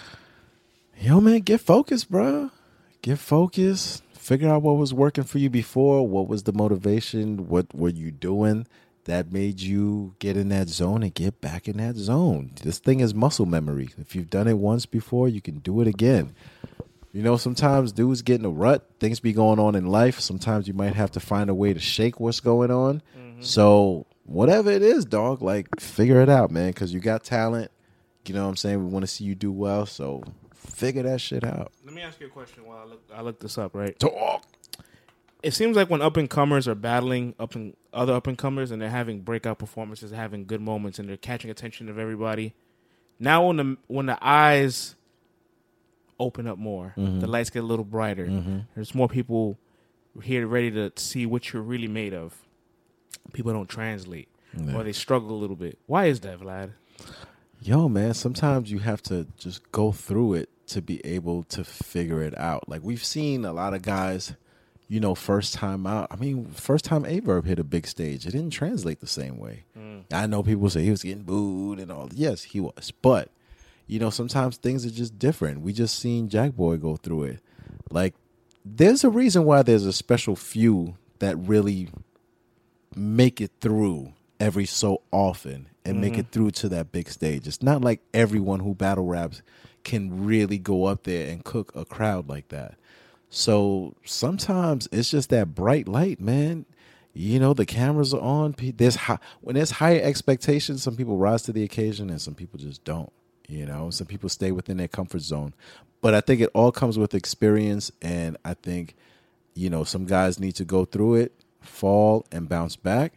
Yo, man, get focused, bro. Get focused. Figure out what was working for you before. What was the motivation? What were you doing that made you get in that zone and get back in that zone? This thing is muscle memory. If you've done it once before, you can do it again. You know, sometimes dudes get in a rut. Things be going on in life. Sometimes you might have to find a way to shake what's going on. Mm-hmm. So whatever it is, dog, like, figure it out, man, because you got talent. You know what I'm saying? We want to see you do well, so figure that shit out. Let me ask you a question while I look this up, right? Talk. It seems like when up-and-comers are battling other up-and-comers and they're having breakout performances, having good moments, and they're catching attention of everybody, now when the eyes open up more, mm-hmm. the lights get a little brighter. Mm-hmm. There's more people here ready to see what you're really made of. People don't translate, yeah. or they struggle a little bit. Why is that, Vlad? Yo, man, sometimes you have to just go through it to be able to figure it out. Like, we've seen a lot of guys, you know, first time out. I mean, first time Averb hit a big stage, it didn't translate the same way. Mm. I know people say he was getting booed and all. Yes, he was. But, you know, sometimes things are just different. We just seen Jack Boy go through it. Like, there's a reason why there's a special few that really make it through every so often and mm-hmm. make it through to that big stage. It's not like everyone who battle raps can really go up there and cook a crowd like that. So sometimes it's just that bright light, man. You know, the cameras are on. When there's higher expectations, some people rise to the occasion and some people just don't. You know, some people stay within their comfort zone. But I think it all comes with experience, and I think, you know, some guys need to go through it, fall and bounce back,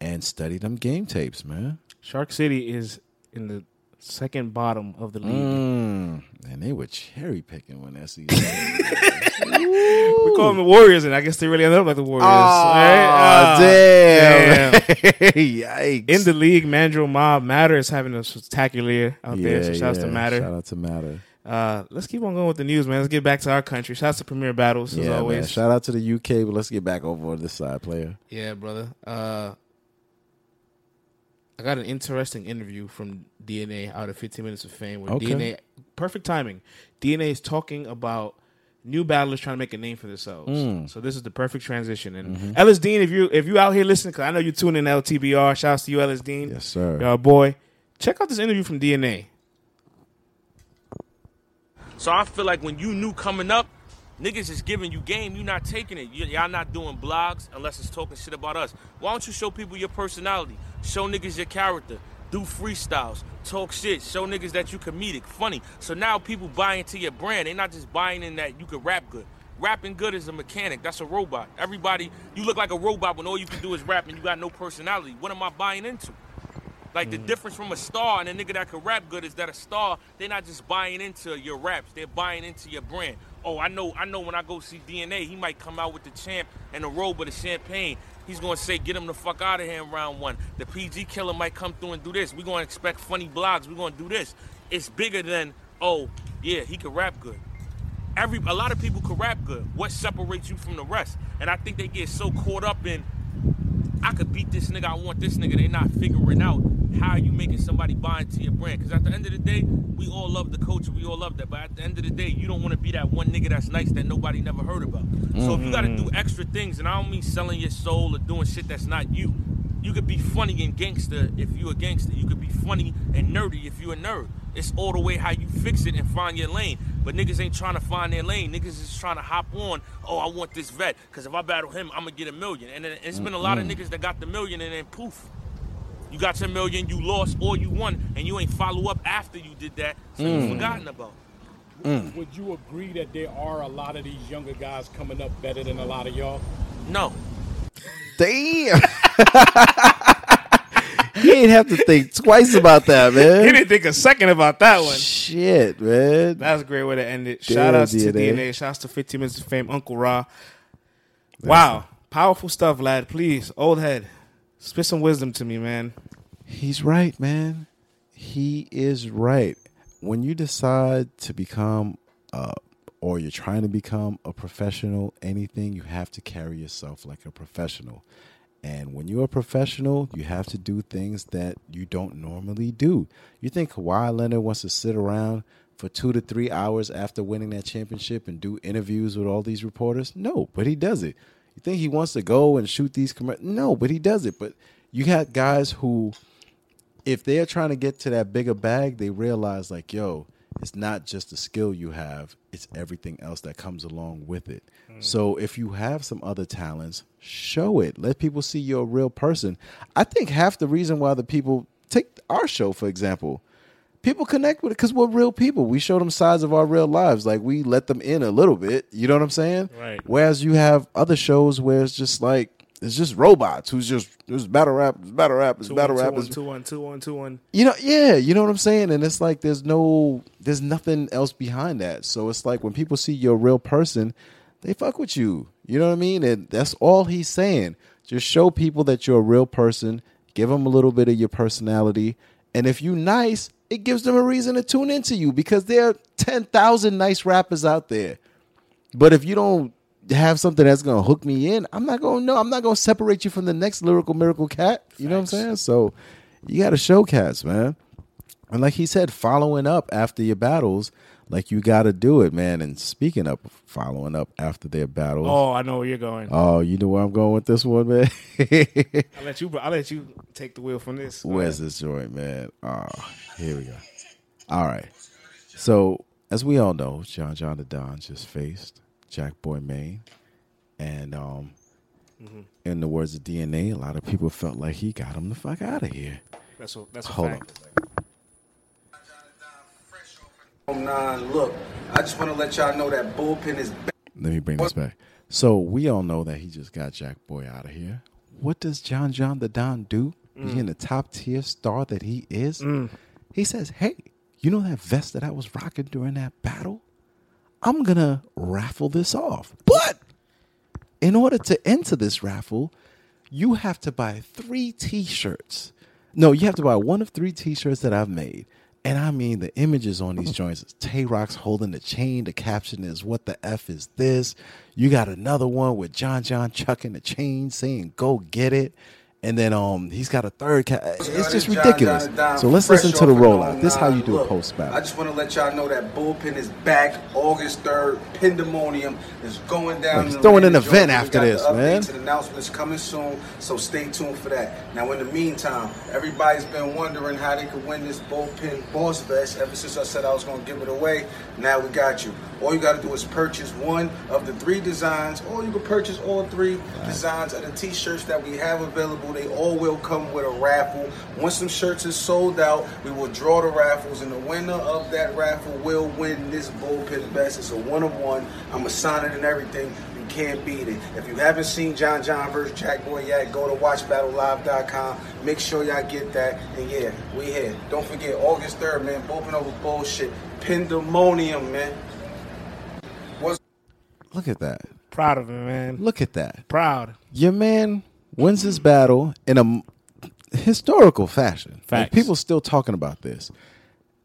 and study them game tapes, man. Shark City is in the second bottom of the league. And they were cherry picking when that season. We call them the Warriors, and I guess they really ended up like the Warriors. Oh, right? Damn. Yikes. In the league, Mandrill Mob Matter is having a spectacular year out there. So shout out to Matter. Shout out to Matter. Let's keep on going with the news, man. Let's get back to our country. Shout out to Premier Battles, as always. Man. Shout out to the UK, but let's get back over on this side, player. Yeah, brother. I got an interesting interview from DNA out of 15 Minutes of Fame. Where DNA, perfect timing. DNA is talking about new battlers trying to make a name for themselves. So this is the perfect transition. And Ellis Dean, if you out here listening, because I know you tune in to LTBR. Shout out to you, Ellis Dean. Yes, sir. Y'all boy. Check out this interview from DNA. So I feel like when you new coming up, niggas is giving you game. You not taking it. Y'all not doing blogs unless it's talking shit about us. Why don't you show people your personality? Show niggas your character. Do freestyles. Talk shit. Show niggas that you comedic, funny. So now people buy into your brand. They not just buying in that you can rap good. Rapping good is a mechanic. That's a robot. Everybody, you look like a robot when all you can do is rap and you got no personality. What am I buying into? Like, the difference from a star and a nigga that can rap good is that a star, they're not just buying into your raps. They're buying into your brand. Oh, I know when I go see DNA, he might come out with the champ and the robe with the champagne. He's going to say, get him the fuck out of here in round one. The PG killer might come through and do this. We're going to expect funny blogs. We're going to do this. It's bigger than, oh, yeah, he can rap good. A lot of people can rap good. What separates you from the rest? And I think they get so caught up in, I could beat this nigga, I want this nigga. They're not figuring out how you making somebody buy into your brand. Because at the end of the day, we all love the culture. We all love that. But at the end of the day, you don't want to be that one nigga that's nice that nobody never heard about. So if you got to do extra things, and I don't mean selling your soul or doing shit that's not you. You could be funny and gangster if you a gangster. You could be funny and nerdy if you a nerd. It's all the way how you fix it and find your lane. But niggas ain't trying to find their lane. Niggas is trying to hop on, oh, I want this vet, because if I battle him, I'm going to get $1 million. And it's been a lot of niggas that got the $1 million and then poof. You got your $1 million, you lost or you won, and you ain't follow up after you did that, so you forgotten about it. Would you agree that there are a lot of these younger guys coming up better than a lot of y'all? No. Damn. He ain't have to think twice about that, man. He didn't think a second about that one. Shit, man. That was a great way to end it. Shout outs to DNA. Shout outs to 15 Minutes of Fame, Uncle Ra. Wow. Powerful stuff, lad. Please, old head, spit some wisdom to me, man. He's right, man. He is right. When you decide to become or you're trying to become a professional, anything, you have to carry yourself like a professional. And when you're a professional, you have to do things that you don't normally do. You think Kawhi Leonard wants to sit around for 2 to 3 hours after winning that championship and do interviews with all these reporters? No, but he does it. You think he wants to go and shoot these commercials? No, but he does it. But you got guys who, if they're trying to get to that bigger bag, they realize like, yo, it's not just the skill you have. It's everything else that comes along with it. Mm. So if you have some other talents, show it. Let people see you're a real person. I think half the reason why the people take our show, for example, people connect with it because we're real people. We show them sides of our real lives. Like we let them in a little bit. You know what I'm saying? Right. Whereas you have other shows where it's just like, it's just robots who's just it's battle rap. 2-1, 2-1, 2-1, 2-1. You know what I'm saying? And it's like there's nothing else behind that. So it's like when people see you're a real person, they fuck with you. You know what I mean? And that's all he's saying. Just show people that you're a real person, give them a little bit of your personality, and if you nice, it gives them a reason to tune into you because there are 10,000 nice rappers out there. But if you don't have something that's gonna hook me in, I'm not gonna separate you from the next lyrical miracle cat. You know what I'm saying? So you gotta show cats, man. And like he said, following up after your battles, like you gotta do it, man. And speaking of following up after their battles, oh, I know where you're going. Oh, you know where I'm going with this one, man. I'll let you take the wheel from this. Where's this joint, man? Oh, here we go. All right. So as we all know, John the Don just faced Jack Boy Maine, and in the words of DNA, a lot of people felt like he got him the fuck out of here. That's a fact. Hold on. Look, I just want to let y'all know that bullpen is back. Let me bring this back. So we all know that he just got Jack Boy out of here. What does John the Don do? Being the top tier star that he is, he says, hey, you know that vest that I was rocking during that battle? I'm going to raffle this off. But in order to enter this raffle, you have to buy 3 T-shirts. No, you have to buy one of 3 T-shirts that I've made. And I mean, the images on these joints is Tay-Rock's holding the chain. The caption is, what the F is this? You got another one with John chucking the chain saying, go get it. And then he's got a third cat. It's just ridiculous. So let's listen to the rollout. This is how you do a post-battle. I just want to let y'all know that bullpen is back. August 3rd, Pandemonium is going down. He's throwing an event after this, man. The announcements coming soon, so stay tuned for that. Now, in the meantime, everybody's been wondering how they could win this bullpen boss vest ever since I said I was going to give it away. Now we got you. All you got to do is purchase one of the 3 designs, or you can purchase all 3 designs of the T-shirts that we have available. They all will come with a raffle. Once some shirts is sold out, we will draw the raffles, and the winner of that raffle will win this bullpen vest. It's a 1-of-1. I'm a sign it and everything. You can't beat it. If you haven't seen John versus Jack Boy yet, go to watchbattlelive.com. Make sure y'all get that. And yeah, we here. Don't forget, August 3rd, man. Bullpen over bullshit. Pandemonium, man. Look at that. Proud of him, man. Look at that. Proud. Your man wins this battle in a historical fashion. Like, people still talking about this.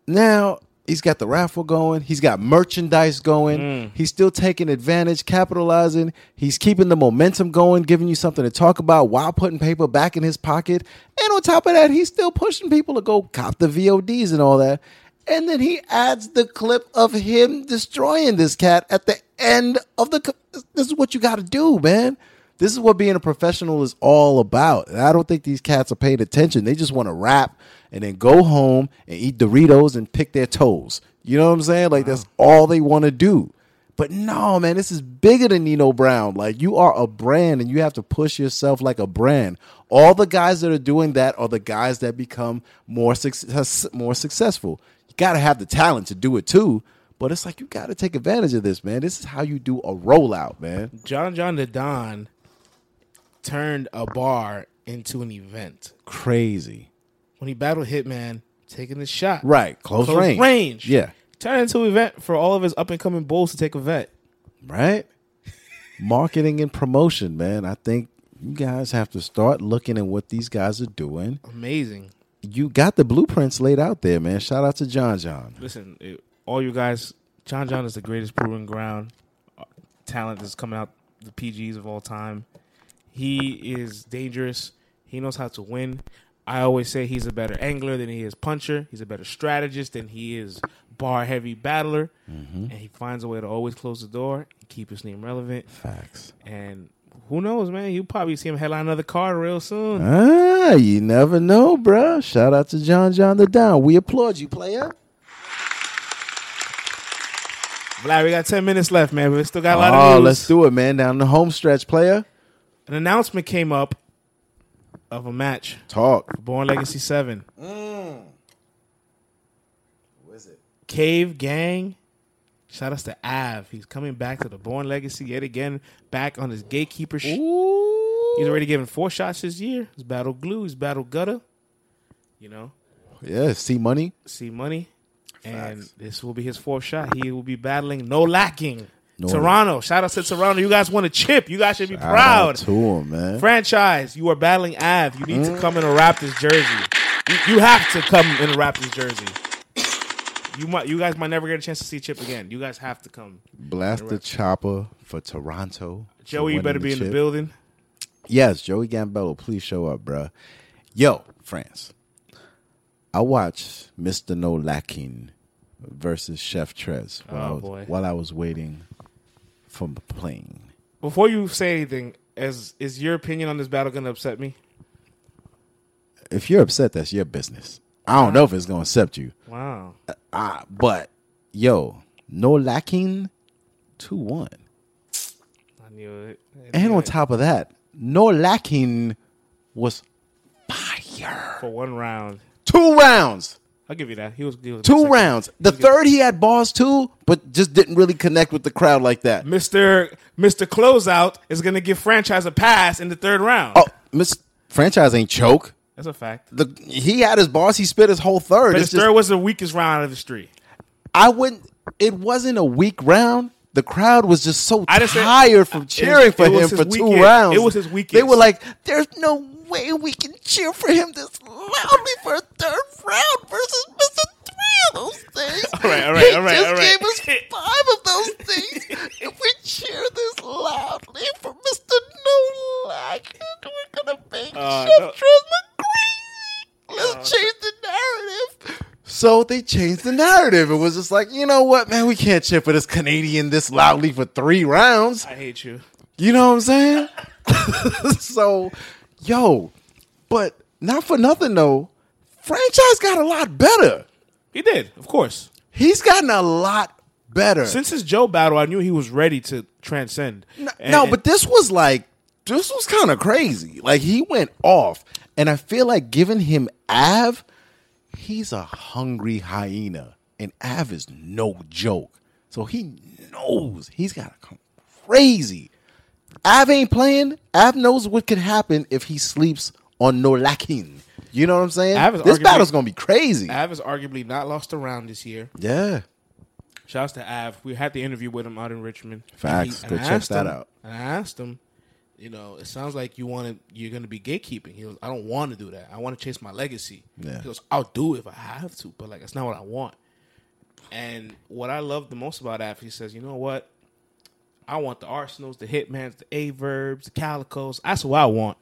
Now, he's got the raffle going. He's got merchandise going. He's still taking advantage, capitalizing. He's keeping the momentum going, giving you something to talk about while putting paper back in his pocket. And on top of that, he's still pushing people to go cop the VODs and all that. And then he adds the clip of him destroying this cat at the end of the... This is what you got to do, man. This is what being a professional is all about. And I don't think these cats are paying attention. They just want to rap and then go home and eat Doritos and pick their toes. You know what I'm saying? Like, that's all they want to do. But no, man, this is bigger than Nino Brown. Like, you are a brand and you have to push yourself like a brand. All the guys that are doing that are the guys that become more successful. You got to have the talent to do it, too. But it's like, you got to take advantage of this, man. This is how you do a rollout, man. John the Don turned a bar into an event. Crazy. When he battled Hitman, taking the shot. Right. Close range. Yeah. Turned into an event for all of his up-and-coming bulls to take a vet. Right? Marketing and promotion, man. I think you guys have to start looking at what these guys are doing. Amazing. You got the blueprints laid out there, man. Shout out to John. Listen, all you guys, John is the greatest proving ground. Talent that's coming out the PGs of all time. He is dangerous. He knows how to win. I always say he's a better angler than he is puncher. He's a better strategist than he is bar-heavy battler. Mm-hmm. And he finds a way to always close the door and keep his name relevant. Facts. And who knows, man? You'll probably see him headline another card real soon. Ah, you never know, bro. Shout out to John the Down. We applaud you, player. Vlad, we got 10 minutes left, man. We still got a lot of news. Oh, let's do it, man. Down the home stretch, player. An announcement came up of a match. Talk. Born Legacy 7. Who is it? Cave Gang. Shout out to Av. He's coming back to the Born Legacy yet again. Back on his gatekeeper. He's already given 4 shots this year. He's battled Glue. He's battled Gutter. You know? Yeah, C-Money. C-Money. And this will be his 4th shot. He will be battling No Lacking. No. Toronto. Shout out to Toronto. You guys won a chip. You guys should be proud. Shout out to him, man. Franchise, you are battling Av. You need to come in and wrap this jersey. You have to come in and wrap this jersey. You guys might never get a chance to see Chip again. You guys have to come. Blast the chopper for Toronto. Joey, you better be in the building. Yes, Joey Gambello, please show up, bro. Yo, France. I watched Mr. No Lacking versus Chef Trez while I was waiting for the plane. Before you say anything, is your opinion on this battle going to upset me? If you're upset, that's your business. I don't know if it's going to upset you. Wow. But, yo, No Lacking 2-1. I knew it. And on top of that, No Lacking was fire. For 1 round. 2 rounds. I'll give you that. He was 2 rounds. The third he had bars too, but just didn't really connect with the crowd like that. Mr. Closeout is going to give Franchise a pass in the 3rd round. Oh, Mr. Franchise ain't choke. That's a fact. He had his bars. He spit his whole third. But his third was the weakest round out of his 3. It wasn't a weak round. The crowd was just so tired from cheering for him for 2 rounds. It was his weakest. They were like, there's no way we can cheer for him this loudly for a 3rd round versus Mr. 3 of those things. All right. He gave us 5 of those things. If we cheer this loudly for Mr. No Lack, we're going to make Chef Trisman crazy. Let's change the narrative. So they changed the narrative. It was just like, you know what, man, we can't cheer for this Canadian this loudly for 3 rounds. I hate you. You know what I'm saying? So... Yo, but not for nothing, though, Franchise got a lot better. He did, of course. He's gotten a lot better. Since his Joe battle, I knew he was ready to transcend. But this was kind of crazy. Like, he went off, and I feel like giving him Av, he's a hungry hyena, and Av is no joke. So he knows he's got to come crazy. Av ain't playing. Av knows what could happen if he sleeps on No Lacking. You know what I'm saying? This battle's going to be crazy. Av has arguably not lost a round this year. Yeah. Shouts to Av. We had the interview with him out in Richmond. Facts. Go check that out. And I asked him, you know, it sounds like you're going to be gatekeeping. He goes, I don't want to do that. I want to chase my legacy. Yeah. He goes, I'll do it if I have to, but, that's not what I want. And what I love the most about Av, he says, you know what? I want the Arsenals, the Hitmans, the Averbs, the Calicos. That's what I want.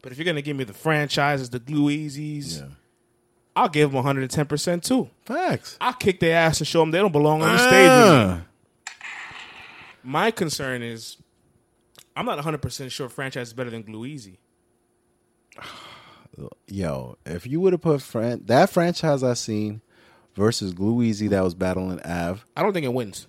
But if you're going to give me the Franchises, the Glue Easies, I'll give them 110% too. Facts. I'll kick their ass and show them they don't belong on the stage with me. My concern is I'm not 100% sure Franchise is better than Glue Easy. Yo, if you would have put that Franchise I seen versus Glue Easy that was battling Av. I don't think it wins.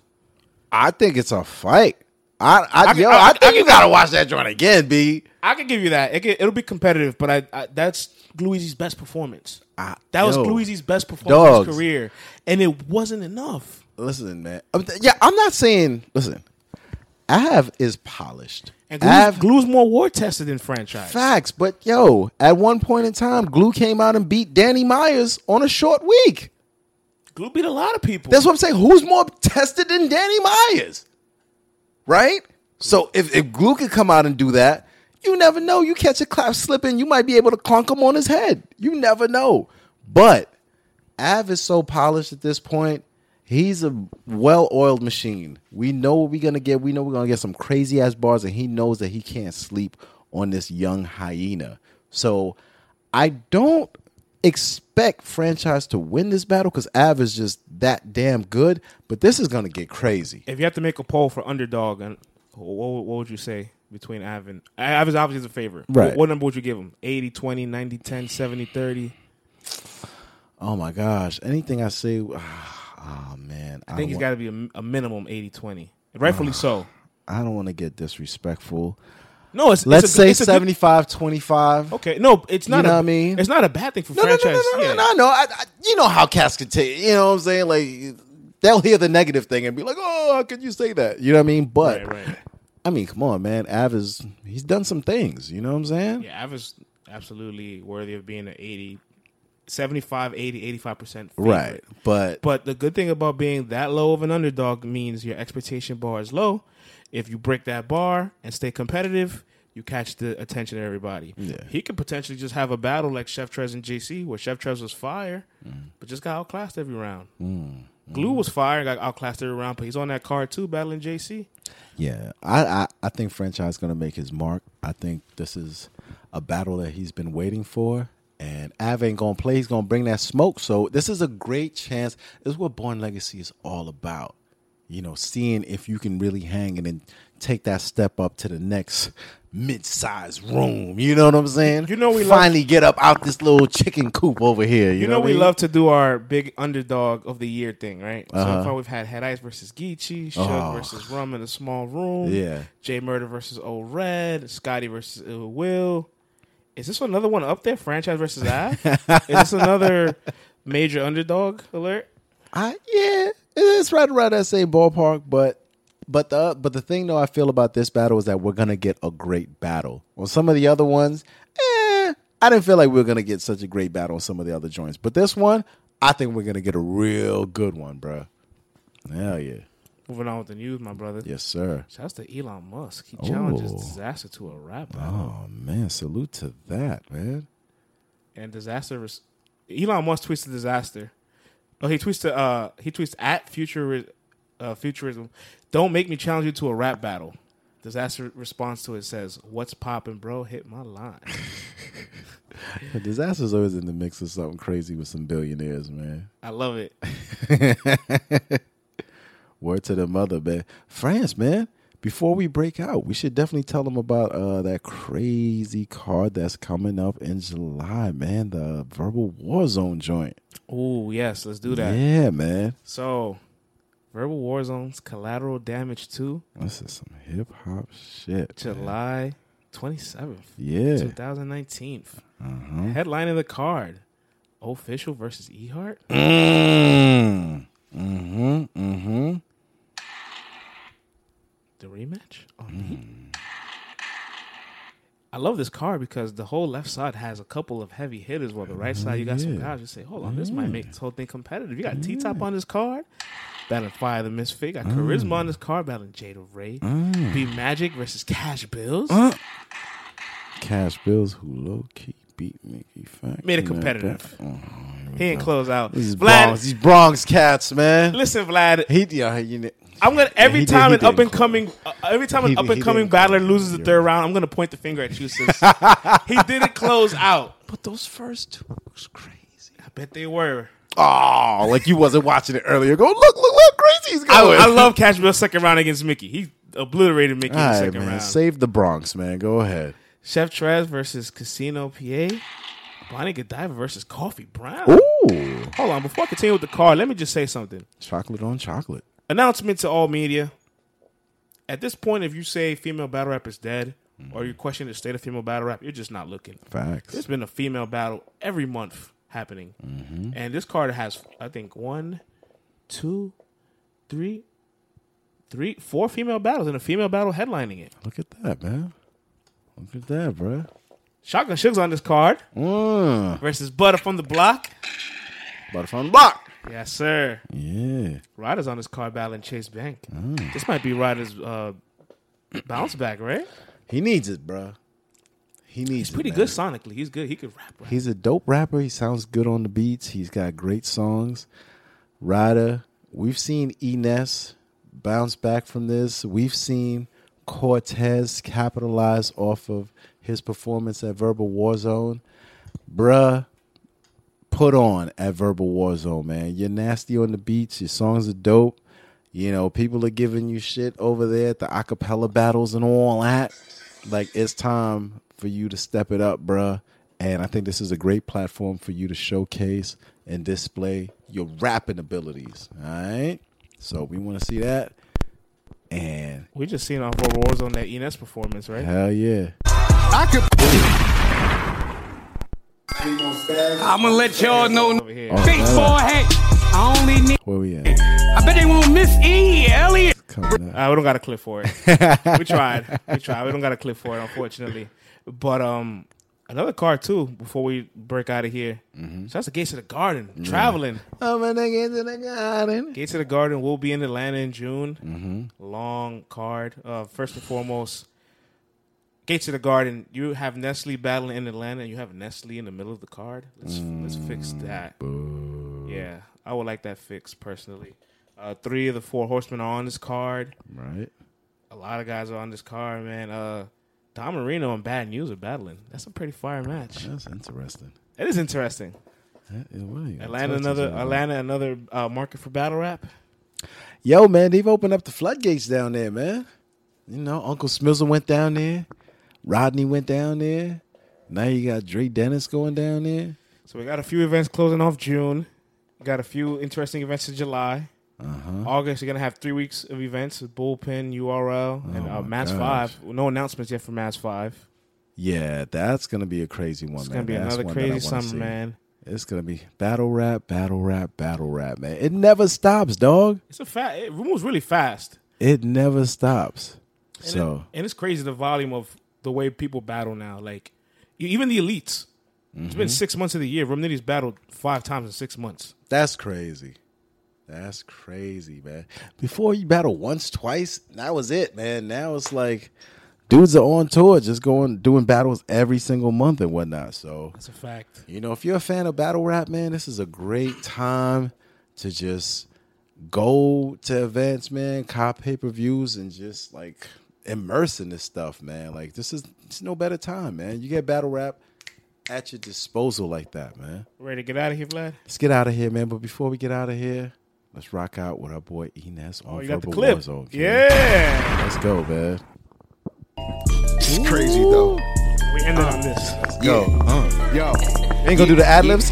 I think it's a fight. I think you gotta watch that joint again, B. I can give you that. It'll be competitive, but that's Gluizy's best performance. That was Gluizy's best performance of his career, and it wasn't enough. Listen, man. I'm not saying. Listen, Av is polished, and Glue's more war tested than Franchise. Facts, but at one point in time, Glue came out and beat Danny Myers on a short week. Glue beat a lot of people. That's what I'm saying. Who's more tested than Danny Myers? Right? So if Glue could come out and do that, you never know. You catch a clap slipping, you might be able to clunk him on his head. You never know. But Av is so polished at this point. He's a well-oiled machine. We know what we're going to get. We know we're going to get some crazy-ass bars, and he knows that he can't sleep on this young hyena. So I don't expect franchise to win this battle because Av is just that damn good, but this is going to get crazy. If you have to make a poll for underdog, and what would you say between Av and... Av is obviously the favorite. Right. What number would you give him? 80, 20, 90, 10, 70, 30? Oh, my gosh. Anything I say... Oh, man. I think it's got to be a minimum 80-20. Rightfully so. I don't want to get disrespectful. No, it's... Let's say 75-25. Okay. No, it's not... You know what I mean? It's not a bad thing for franchise. No. I, you know how cats can take... You know what I'm saying? Like, they'll hear the negative thing and be like, oh, how could you say that? You know what I mean? But... Right. I mean, come on, man. Av is... He's done some things. You know what I'm saying? Yeah, Av is absolutely worthy of being an 80... 75, 80, 85% favorite. Right, but the good thing about being that low of an underdog means your expectation bar is low. If you break that bar and stay competitive, you catch the attention of everybody. Yeah. He could potentially just have a battle like Chef Trez and JC, where Chef Trez was fire, but just got outclassed every round. Glue was fire and got outclassed every round, but he's on that card too, battling JC. Yeah, I think franchise is going to make his mark. I think this is a battle that he's been waiting for. And Av ain't going to play. He's going to bring that smoke. So this is a great chance. This is what Born Legacy is all about. You know, seeing if you can really hang and then take that step up to the next mid-sized room. You know what I'm saying? You know we finally get up out this little chicken coop over here. You know we love to do our big underdog of the year thing, right? So far we've had Head Ice versus Geechee, Shug versus Rum in a small room. Yeah. Jay Murder versus Old Red, Scotty versus Ill Will. Is this another one up there? Franchise versus Av? Is this another major underdog alert? Yeah, it's right around that same ballpark. But the thing though I feel about this battle is that we're gonna get a great battle. On some of the other ones, I didn't feel like we were gonna get such a great battle on some of the other joints. But this one, I think we're gonna get a real good one, bro. Hell yeah. Moving on with the news, my brother. Yes, sir. Shouts to Elon Musk. He challenges Disaster to a rap battle. Oh, man. Salute to that, man. And Disaster... Elon Musk tweets to Disaster. Oh, he tweets at Futurism. Don't make me challenge you to a rap battle. Disaster responds to it says, what's poppin', bro? Hit my line. Disaster's always in the mix of something crazy with some billionaires, man. I love it. Word to the mother, man. France, man, before we break out, we should definitely tell them about that crazy card that's coming up in July, man. The Verbal Warzone joint. Oh, yes. Let's do that. Yeah, man. So, Verbal Warzone's Collateral Damage 2. This is some hip-hop shit. July 27th, 2019. Headlining the card, Official versus E-Heart. The rematch? I love this card because the whole left side has a couple of heavy hitters, while the right side, you got some guys who say, hold on, this might make this whole thing competitive. You got T-Top on this card, battling Fire the Misfit. Got Charisma on this card, battling Jada Ray. B Magic versus Cash Bills. Cash Bills, who low-key beat Mickey Fact. Made it competitive. He ain't close out. These Bronx cats, man. Listen, Vlad. Every time an up and coming battler loses the third round, I'm gonna point the finger at you, sis. He didn't close out. But those first two was crazy. I bet they were. Oh, like you wasn't watching it earlier. Go look how crazy he's going. I love Cash Bill's second round against Mickey. He obliterated Mickey in the second round. Save the Bronx, man. Go ahead. Chef Trez versus Casino PA. Bonnie Godiva versus Coffee Brown. Ooh. Hold on. Before I continue with the card, let me just say something. Chocolate on chocolate. Announcement to all media. At this point, if you say female battle rap is dead or you question the state of female battle rap, you're just not looking. Facts. There's been a female battle every month happening. And this card has, I think, 4 female battles and a female battle headlining it. Look at that, man. Look at that, bro. Shotgun Shug's on this card versus Butter from the Block. Butter from the Block. Yes, sir. Yeah. Ryder's on this card battling Chase Bank. This might be Ryder's bounce back, right? He needs it, bro. He's pretty good sonically. He's good. He could rap. He's a dope rapper. He sounds good on the beats. He's got great songs. Ryder, we've seen Enes bounce back from this. We've seen Cortez capitalized off of his performance at Verbal Warzone. Bruh, put on at Verbal Warzone, man. You're nasty on the beats. Your songs are dope. You know, people are giving you shit over there at the acapella battles and all that. Like, it's time for you to step it up, bruh. And I think this is a great platform for you to showcase and display your rapping abilities. All right? So we want to see that. And we just seen off Verbal Warzone that ENS performance, right? Hell yeah. I could... I'ma let y'all know. Big forehead. I only need. Where we at? I bet they won't miss E. Elliot. We don't got a clip for it. We tried. We don't got a clip for it, unfortunately. But another card too. Before we break out of here, so that's the Gates of the Garden. Mm-hmm. Traveling. I'm in the Gates of the Garden. Gates of the Garden will be in Atlanta in June. Mm-hmm. Long card. First and foremost. Gates of the Garden, you have Nestle battling in Atlanta, and you have Nestle in the middle of the card. Let's fix that. Boo. Yeah, I would like that fixed personally. 3 of the 4 horsemen are on this card. Right. A lot of guys are on this card, man. Don Marino and Bad News are battling. That's a pretty fire match. That's interesting. It is interesting. Atlanta, another market for battle rap. Yo, man, they've opened up the floodgates down there, man. You know, Uncle Smizzle went down there. Rodney went down there. Now you got Dre Dennis going down there. So we got a few events closing off June. We got a few interesting events in July. August, you're going to have 3 weeks of events with Bullpen, URL, and Mass 5. No announcements yet for Mass 5. Yeah, that's going to be a crazy one, man. It's going to be another crazy summer, man. It's going to be battle rap, man. It never stops, dog. It's a fact. It moves really fast. It never stops. And it's crazy the volume of the way people battle now, like even the elites. Mm-hmm. It's been 6 months of the year. Rum Nitty's battled 5 times in 6 months. That's crazy, man. Before you battle once, twice, that was it, man. Now it's like dudes are on tour, just doing battles every single month and whatnot. So that's a fact. You know, if you're a fan of battle rap, man, this is a great time to just go to events, man. Cop pay-per-views and just like. Immerse in this stuff, man. Like it's no better time, man. You get battle rap at your disposal like that, man. Ready to get out of here, Vlad? Let's get out of here, man. But before we get out of here, let's rock out with our boy Enes on Verbal Warzone. Yeah, let's go, man. It's crazy though. We ended on this. Let's go. Yeah. Ain't gonna do the ad libs.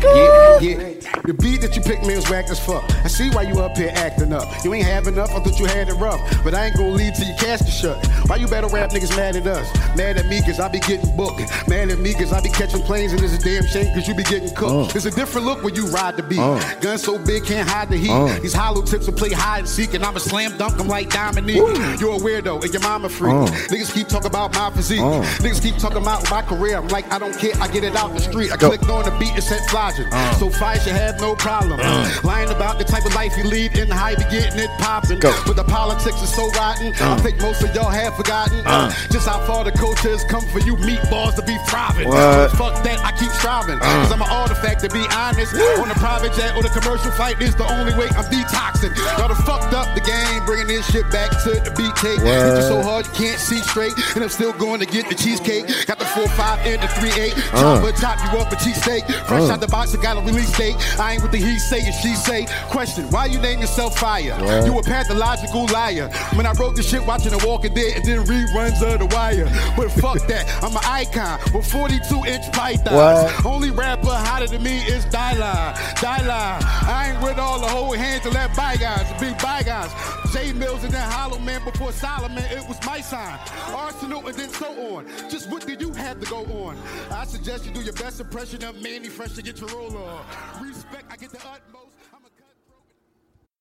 The beat that you picked me is whack as fuck. I see why you up here acting up. You ain't have enough, I thought you had it rough. But I ain't gonna leave till your casket shut. Why you battle rap niggas mad at us? Mad at me cause I be getting booked. Mad at me cause I be catching planes. And it's a damn shame cause you be getting cooked. It's a different look when you ride the beat. Gun so big can't hide the heat. These hollow tips will play hide and seek. And I'm a slam dunk, I'm like Dominique. You're a weirdo and your mama freak. Niggas keep talking about my physique. Niggas keep talking about my career. I'm like, I don't care, I get it out the street. I clicked on the beat and said flogging. So fire should have no problem. Lying about the type of life you lead and how you be getting it popping. But the politics is so rotten. I think most of y'all have forgotten. Just how far the coaches come for you meatballs to be thriving. Fuck that, I keep striving. Cause I'm an artifact, to be honest. On the private jet or the commercial flight is the only way I'm detoxing. Y'all done fucked up the game, bringing this shit back to the BK. Hit you so hard you can't see straight. And I'm still going to get the cheesecake. Got the 4-5 and the 3-8. Chop you up a cheesesteak. Fresh out the box, I got a release date. I ain't what the he say and she say. Question, why you name yourself Fire? What? You a pathological liar. When I wrote this shit watching The Walking Dead and then reruns of The Wire. But fuck that, I'm an icon with 42-inch pythons. What? Only rapper hotter than me is Dylan. I ain't with all the whole hands to let bygones be bygones. J Mills and then Hollow Man before Solomon, it was my sign. Arsenal and then so on. Just what did you have to go on? I suggest you do your best impression of Manny Fresh to get your roll on. Respect, I get the utmost.